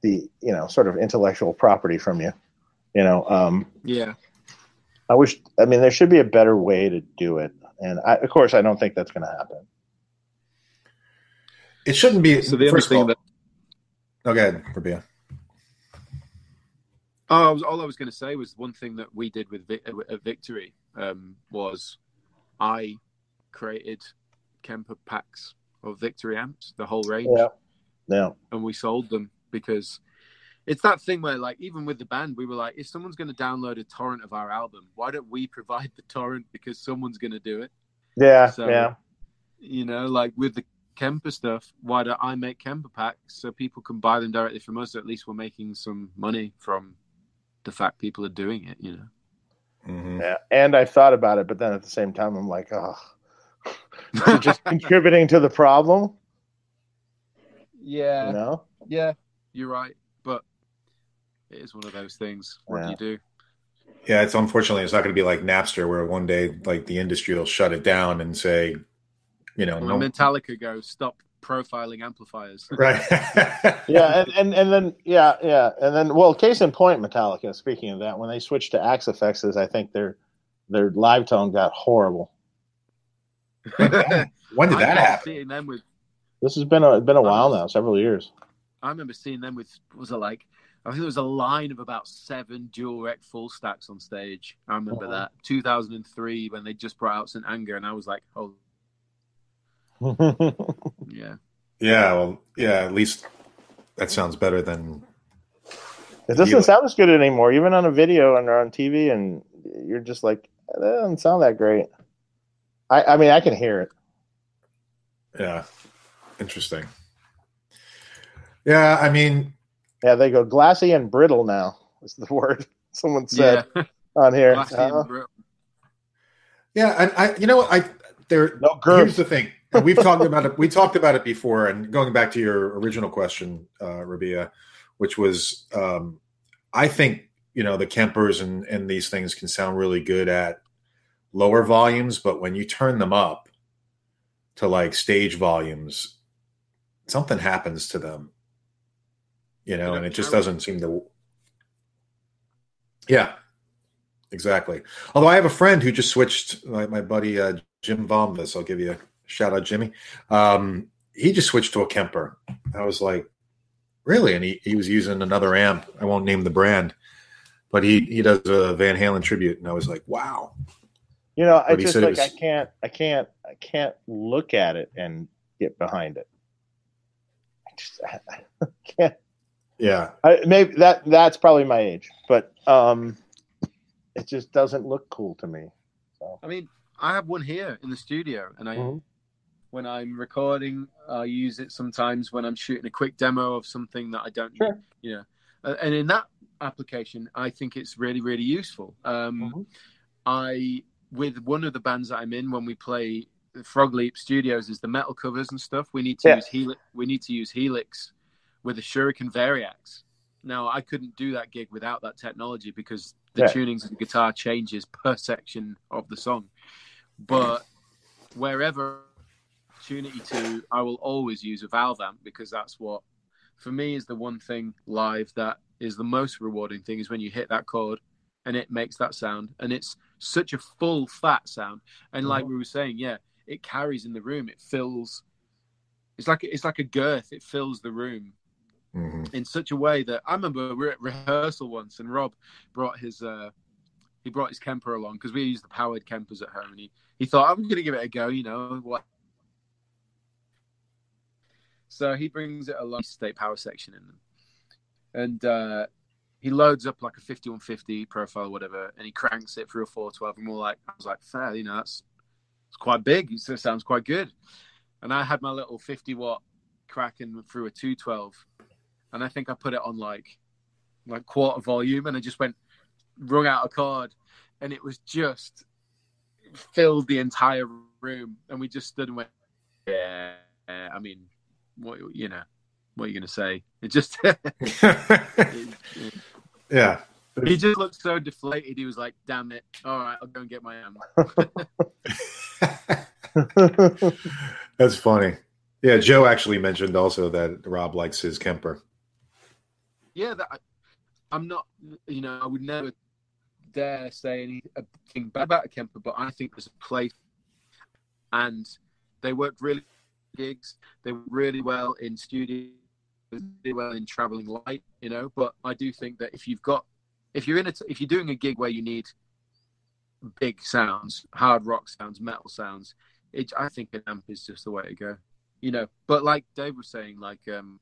the, you know, sort of intellectual property from you, you know. Um, yeah. I wish, I mean, there should be a better way to do it. And I, of course, I don't think that's going to happen. It shouldn't be. So the other thing all, that. Oh, go ahead, Rabea. Oh, I was, all I was going to say was one thing that we did with Vic, uh, Victory um, was I created Kemper packs of Victory amps, the whole range. Yeah. Yeah. And we sold them because it's that thing where, like, even with the band, we were like, if someone's going to download a torrent of our album, why don't we provide the torrent, because someone's going to do it? Yeah, so, yeah. You know, like with the Kemper stuff, why don't I make Kemper packs so people can buy them directly from us? At least we're making some money from the fact people are doing it, you know? Mm-hmm. Yeah, and I thought about it, but then at the same time, I'm like, oh, so just contributing to the problem? Yeah. You know? Yeah, you're right. It is one of those things. What yeah. do you do? Yeah, it's unfortunately it's not going to be like Napster, where one day like the industry will shut it down and say, you know, when no... Metallica goes, stop profiling amplifiers. Right. yeah, and, and and then yeah, yeah, and then well, case in point, Metallica. Speaking of that, when they switched to Axe F Xs, I think their their live tone got horrible. when did that, when did that happen? Seeing them with... This has been a been a while now, several years. I remember seeing them with was it like. I think there was a line of about seven dual rec full stacks on stage. I remember uh-huh. that. two thousand three, when they just brought out Saint Anger, and I was like, oh. yeah. Yeah, well, yeah, at least that sounds better than... It doesn't sound as good anymore, even on a video and on T V, and you're just like, it doesn't sound that great. I, I mean, I can hear it. Yeah. Interesting. Yeah, I mean... Yeah, they go glassy and brittle now is the word someone said yeah. on here. Glassy uh, and brittle. Yeah, and I, you know, I there. No here's the thing, and we've talked about it. We talked about it before, and going back to your original question, uh, Rabea, which was, um, I think you know the Kempers and and these things can sound really good at lower volumes, but when you turn them up to like stage volumes, something happens to them. You know, and it just doesn't seem to. Yeah, exactly. Although I have a friend who just switched, my, my buddy uh, Jim Vombus, I'll give you a shout out, Jimmy. Um, he just switched to a Kemper. I was like, really? And he, he was using another amp. I won't name the brand, but he, he does a Van Halen tribute. And I was like, wow. You know, I just like, was... I can't, I can't, I can't look at it and get behind it. I just I can't. Yeah, I, maybe that that's probably my age, but um, it just doesn't look cool to me. So. I mean, I have one here in the studio, and I, mm-hmm. when I'm recording, I use it sometimes when I'm shooting a quick demo of something that I don't, sure. you know. Uh, and in that application, I think it's really, really useful. Um, mm-hmm. I with one of the bands that I'm in, when we play Frog Leap Studios, is the metal covers and stuff. We need to yeah. use Helix. We need to use Helix. With a Shuriken Variax. Now, I couldn't do that gig without that technology because the yeah. tunings of the guitar changes per section of the song. But wherever opportunity to, I will always use a valve amp because that's what, for me, is the one thing live that is the most rewarding thing is when you hit that chord and it makes that sound. And it's such a full, fat sound. And like we were saying, yeah, it carries in the room. It fills, it's like it's like a girth. It fills the room. Mm-hmm. In such a way that I remember we were at rehearsal once, and Rob brought his uh, he brought his Kemper along because we used the powered Kempers at home, and he, he thought I'm going to give it a go, you know what? So he brings it along, state power section in them, and uh, he loads up like a fifty-one fifty profile, or whatever, and he cranks it through a four twelve, and we're like, I was like, fair, you know, that's it's quite big, it sounds quite good, and I had my little fifty watt Kraken through a two twelve. And I think I put it on like, like quarter volume, and I just went, rung out a chord, and it was just it filled the entire room. And we just stood and went, yeah. I mean, what you know, what are you gonna say? It just, it, it, yeah. He just looked so deflated. He was like, "Damn it! All right, I'll go and get my ammo." That's funny. Yeah, Joe actually mentioned also that Rob likes his Kemper. Yeah, that I, I'm not, you know, I would never dare say anything bad about a Kemper, but I think there's a place, and they work really gigs. They work really well in studios, really well in traveling light, you know. But I do think that if you've got, if you're in a, if you're doing a gig where you need big sounds, hard rock sounds, metal sounds, it, I think an amp is just the way to go, you know. But like Dave was saying, like um,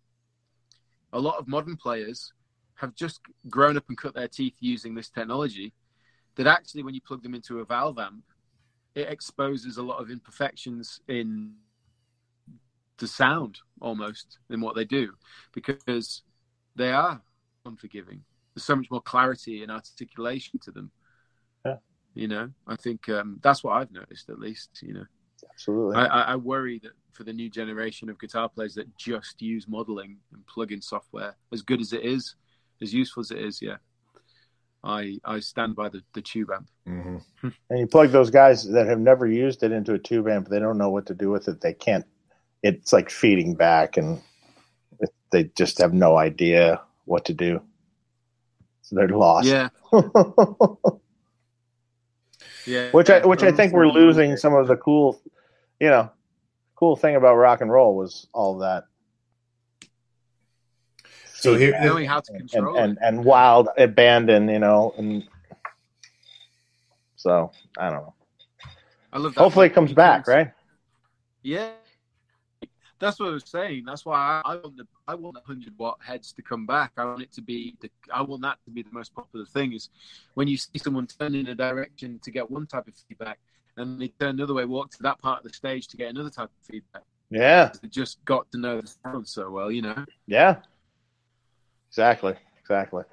a lot of modern players have just grown up and cut their teeth using this technology, that actually when you plug them into a valve amp, it exposes a lot of imperfections in the sound almost in what they do, because they are unforgiving. There's so much more clarity and articulation to them. Yeah. You know, I think um, that's what I've noticed, at least, you know. Absolutely. I, I worry that for the new generation of guitar players that just use modeling and plug-in software, as good as it is, as useful as it is, yeah, I I stand by the, the tube amp. Mm-hmm. And you plug those guys that have never used it into a tube amp, they don't know what to do with it. They can't. It's like feeding back, and they just have no idea what to do. So they're lost. Yeah. Yeah. Which I which I think we're losing some of the cool, you know, cool thing about rock and roll was all that. So here, knowing how to control and, and, and, and wild abandon, you know, and so I don't know. I love that. Hopefully, it comes back, right? Yeah, that's what I was saying. That's why I, I want the I want the hundred watt heads to come back. I want it to be the I want that to be the most popular thing. Is when you see someone turn in a direction to get one type of feedback, and they turn another way, walk to that part of the stage to get another type of feedback. Yeah, they just got to know the sound so well, you know. Yeah. Exactly. Exactly.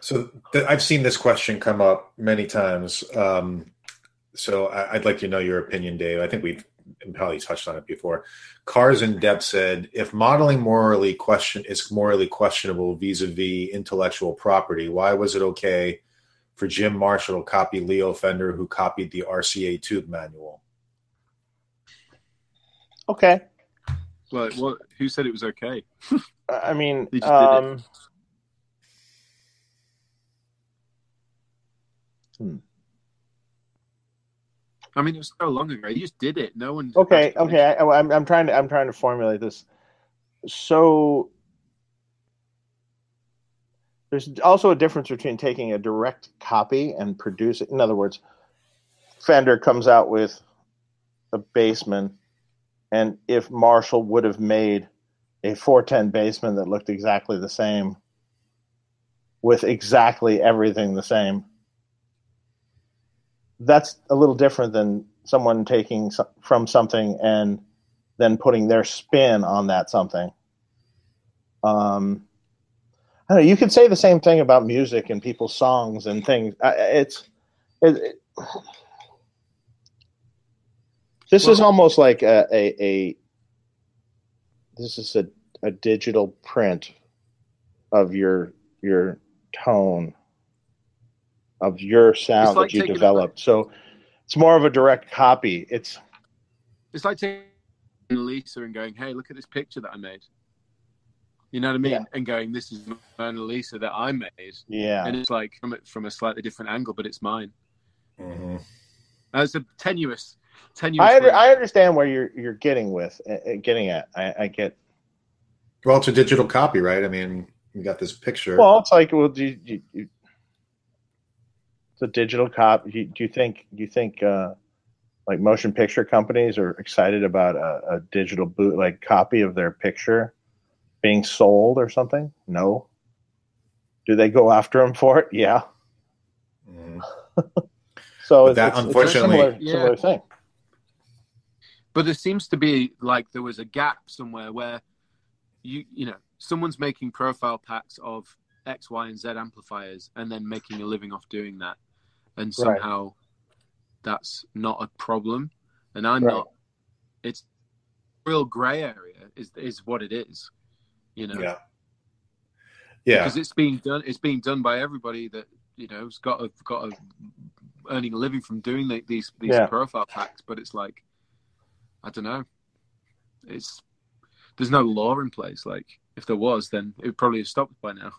So th- I've seen this question come up many times. Um, so I- I'd like to know your opinion, Dave. I think we've probably touched on it before. Cars in Depth said, if modeling morally question is morally questionable vis-a-vis intellectual property, why was it okay for Jim Marshall to copy Leo Fender, who copied the R C A tube manual? Okay. Well, well, who said it was okay? I mean, um, hmm. I mean, it was so long ago. You just did it. No one. Okay, okay. I, I'm, I'm trying to. I'm trying to formulate this. So there's also a difference between taking a direct copy and produce it. In other words, Fender comes out with a Bassman, and if Marshall would have made a four ten Bassman that looked exactly the same with exactly everything the same, that's a little different than someone taking from something and then putting their spin on that something. Um, I don't know. You could say the same thing about music and people's songs and things. It's, it, it, this well, is almost like a, a, a This is a, a digital print of your your tone, of your sound like that you developed. A, so it's more of a direct copy. It's it's like taking Lisa and going, hey, look at this picture that I made. You know what I mean? Yeah. And going, this is Mona Lisa that I made. Yeah. And it's like from from a slightly different angle, but it's mine. Mm-hmm. That's a tenuous... I, under, I understand where you're you're getting with uh, getting at. I, I get. Well, it's a digital copy, right? I mean, you got this picture. Well, it's like, well, do you, you, you, it's a digital copy. Do you, do you think you think uh, like motion picture companies are excited about a, a digital bootleg copy of their picture being sold or something? No. Do they go after them for it? Yeah. Mm. So it's, that it's, unfortunately, it's a similar, similar yeah. thing. But there seems to be like there was a gap somewhere where you you know someone's making profile packs of X, Y, and Z amplifiers and then making a living off doing that, and somehow right. that's not a problem. And I'm right. not. It's a real gray area is is what it is, you know. Yeah. Yeah. Because it's being done. It's being done by everybody that you know has got a, got a, earning a living from doing the, these these yeah. profile packs, but it's like. I don't know. It's there's no law in place. Like if there was, then it would probably have stopped by now.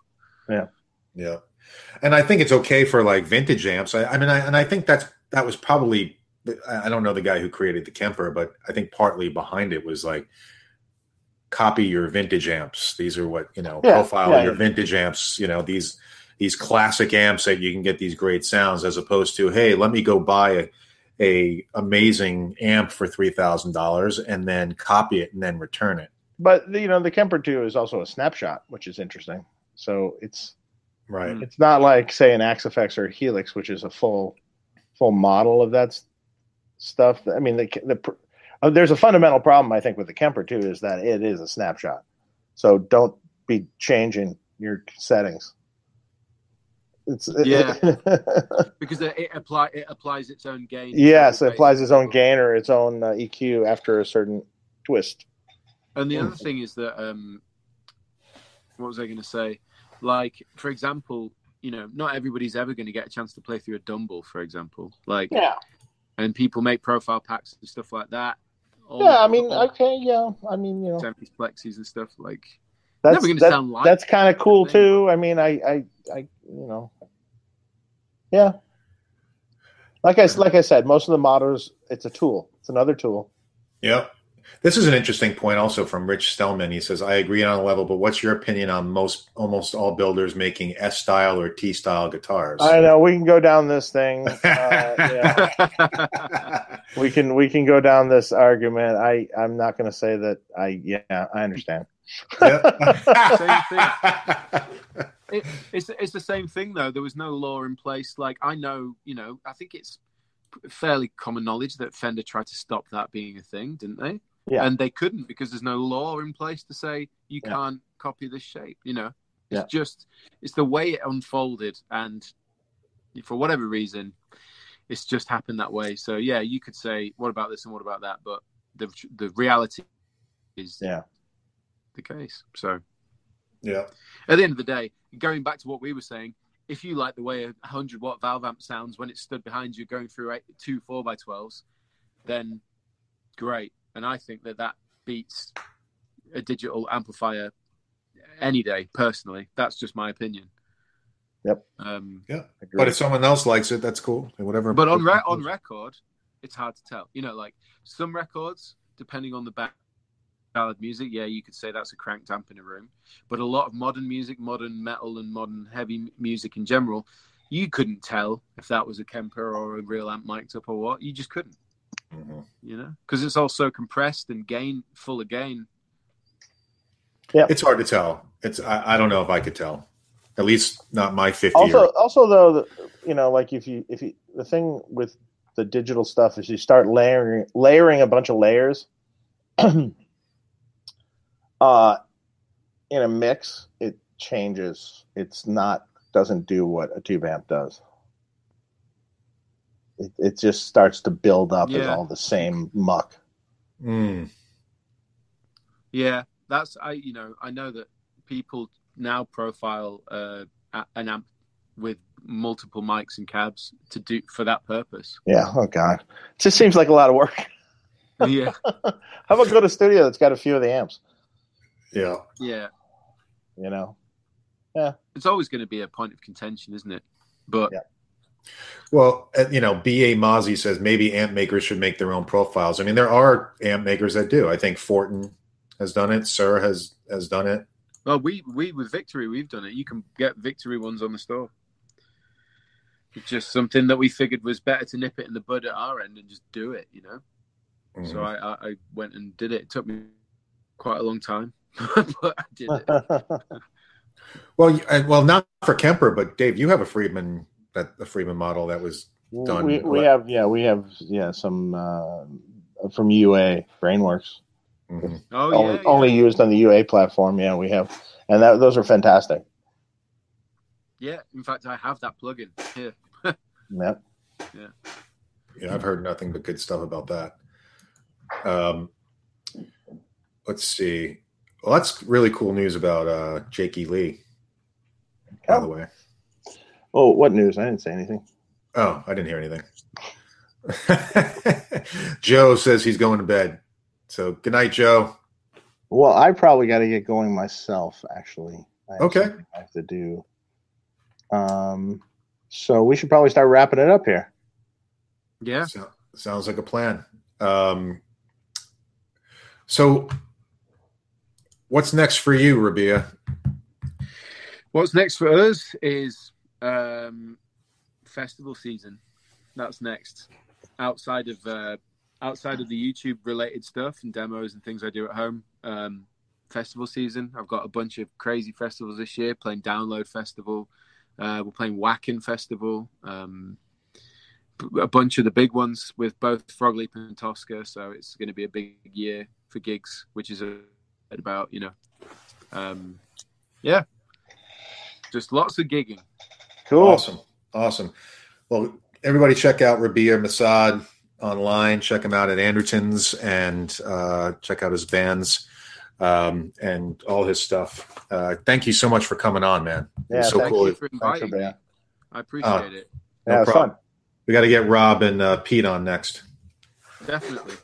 Yeah, yeah. And I think it's okay for like vintage amps. I, I mean, I, and I think that's that was probably, I don't know the guy who created the Kemper, but I think partly behind it was like, copy your vintage amps. These are what, you know, yeah, profile yeah, your yeah. vintage amps, you know, these, these classic amps that you can get these great sounds, as opposed to, hey, let me go buy a, a amazing amp for three thousand dollars and then copy it and then return it. But, you know, the Kemper two is also a snapshot, which is interesting. So it's, right. It's not like, say, an Axe F X or a Helix, which is a full, full model of that stuff. I mean, the, the, Uh, there's a fundamental problem, I think, with the Kemper, too, is that it is a snapshot. So don't be changing your settings. It's Yeah, because it, it, apply, it applies its own gain. Yes, it applies its own gain or its own uh, E Q after a certain twist. And the other thing is that, um, what was I going to say? Like, for example, you know, not everybody's ever going to get a chance to play through a Dumble, for example. Like, yeah. And people make profile packs and stuff like that. All yeah, I mean, okay, yeah. I mean, you know. Seventies plexies and stuff, like, that's never gonna that, sound like that's kind of cool, too. I mean, I, I, I, you know. Yeah. Like I, like I said, most of the models, it's a tool. It's another tool. Yeah. This is an interesting point also from Rich Stellman. He says, I agree on a level, but what's your opinion on most, almost all builders making S-style or T-style guitars? I know. We can go down this thing. Uh, yeah. we can we can go down this argument. I, I'm not going to say that I – yeah, I understand. Yep. Same thing. It, it's, it's the same thing, though. There was no law in place. Like, I know, you know, I think it's fairly common knowledge that Fender tried to stop that being a thing, didn't they? Yeah. And they couldn't because there's no law in place to say you yeah. can't copy this shape, you know. It's yeah. just, it's the way it unfolded. And for whatever reason, it's just happened that way. So, yeah, you could say, what about this and what about that? But the the reality is yeah. the case. So, yeah. At the end of the day, going back to what we were saying, if you like the way a one hundred watt valve amp sounds when it's stood behind you going through eight, two four by twelves, then great. And I think that that beats a digital amplifier any day, personally. That's just my opinion. Yep. Um, yeah. But if someone else likes it, that's cool. Whatever. But on re- on record, it's hard to tell. You know, like some records, depending on the back ballad music, yeah, you could say that's a cranked amp in a room. But a lot of modern music, modern metal and modern heavy music in general, you couldn't tell if that was a Kemper or a real amp mic'd up or what. You just couldn't. Mm-hmm. You know, because it's also compressed and gain full of gain. Yeah, it's hard to tell. It's I, I don't know if I could tell. At least not my fifty. Also, year. also though, the, you know, like if you if you the thing with the digital stuff is you start layering layering a bunch of layers, uh, in a mix it changes. It's not doesn't do what a tube amp does. It, it just starts to build up yeah. as all the same muck. Mm. Yeah, that's I. You know, I know that people now profile uh, an amp with multiple mics and cabs to do for that purpose. Yeah. Oh God, it just seems like a lot of work. Yeah. How about go to a studio that's got a few of the amps? Yeah. Yeah. You know. Yeah. It's always going to be a point of contention, isn't it? But. Yeah. Well, you know, B A. Mozzie says maybe amp makers should make their own profiles. I mean, there are amp makers that do. I think Fortin has done it. Sir has has done it. Well, we, we with Victory, we've done it. You can get Victory ones on the store. It's just something that we figured was better to nip it in the bud at our end and just do it, you know? Mm-hmm. So I, I, I went and did it. It took me quite a long time, but I did it. well, I, well, not for Kemper, but Dave, you have a Friedman... that the Friedman model that was done. We, we have, yeah, we have, yeah, some uh, from U A Brainworks. Mm-hmm. Oh, only, yeah, only yeah. used on the U A platform. Yeah, we have, and that, those are fantastic. Yeah, in fact, I have that plugin here. Yep. Yeah, yeah, I've heard nothing but good stuff about that. Um, let's see. Well, that's really cool news about uh, Jakey Lee. By oh. the way. Oh, what news? I didn't say anything. Oh, I didn't hear anything. Joe says he's going to bed. So good night, Joe. Well, I probably got to get going myself, actually. I okay. I have to do Um, so we should probably start wrapping it up here. Yeah. So, sounds like a plan. Um, so what's next for you, Rabea? What's next for us is um, festival season. That's next. Outside of uh, outside of the YouTube-related stuff and demos and things I do at home, um, festival season. I've got a bunch of crazy festivals this year, playing Download Festival. Uh, we're playing Wacken Festival. Um, a bunch of the big ones with both Frog Leap and Toska. So it's going to be a big year for gigs, which is about, you know, um, yeah, just lots of gigging. Cool. Awesome. Awesome. Well, everybody check out Rabea Massaad online. Check him out at Andertons and uh, check out his bands um, and all his stuff. Uh, thank you so much for coming on, man. Yeah, so thank cool. you for inviting me. I appreciate uh, it. No yeah, it was problem. fun. We got to get Rob and uh, Pete on next. Definitely.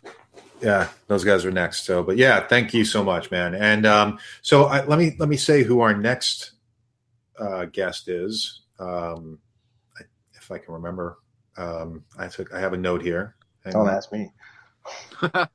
Yeah, those guys are next. So, but yeah, thank you so much, man. And um, so I, let me let me say who our next uh, guest is, um, I, if I can remember. Um, I took. I have a note here. Hang Don't on. ask me. uh,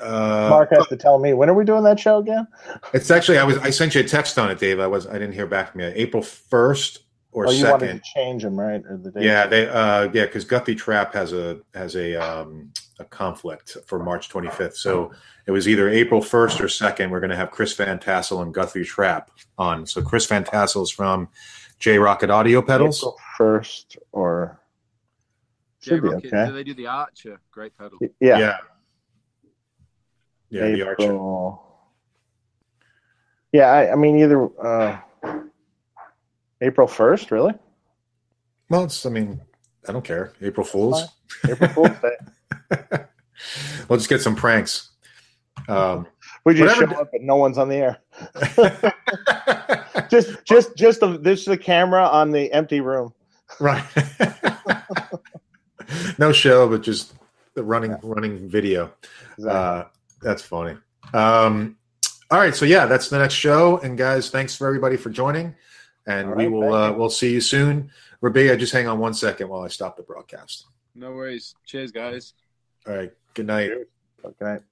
Mark has to tell me. When are we doing that show again? It's actually. I was. I sent you a text on it, Dave. I was. I didn't hear back from you. April first. Or oh, you second. wanted to change them, right? Or the day yeah, they, uh, yeah, because Guthrie Trap has a has a um, a conflict for March twenty-fifth, so it was either April first or second. We're going to have Chris Van Tassel and Guthrie Trap on. So Chris Van Tassel is from J Rocket Audio Pedals. April first or J Rocket? Okay. Do they do the Archer? Great pedal. Yeah, yeah, yeah the Archer. Yeah, I, I mean either. Uh, April first, really? Well, it's, I mean, I don't care. April Fools. April Fools Day. Let's get some pranks. Um, we just whatever. show up and no one's on the air. just just, just the, this the camera on the empty room. Right. No show, but just the running, yeah. running video. Exactly. Uh, that's funny. Um, all right. So, yeah, that's the next show. And, guys, thanks for everybody for joining. And right, we will uh, we'll see you soon. Rabea, just hang on one second while I stop the broadcast. No worries. Cheers, guys. All right. Good night. Good night.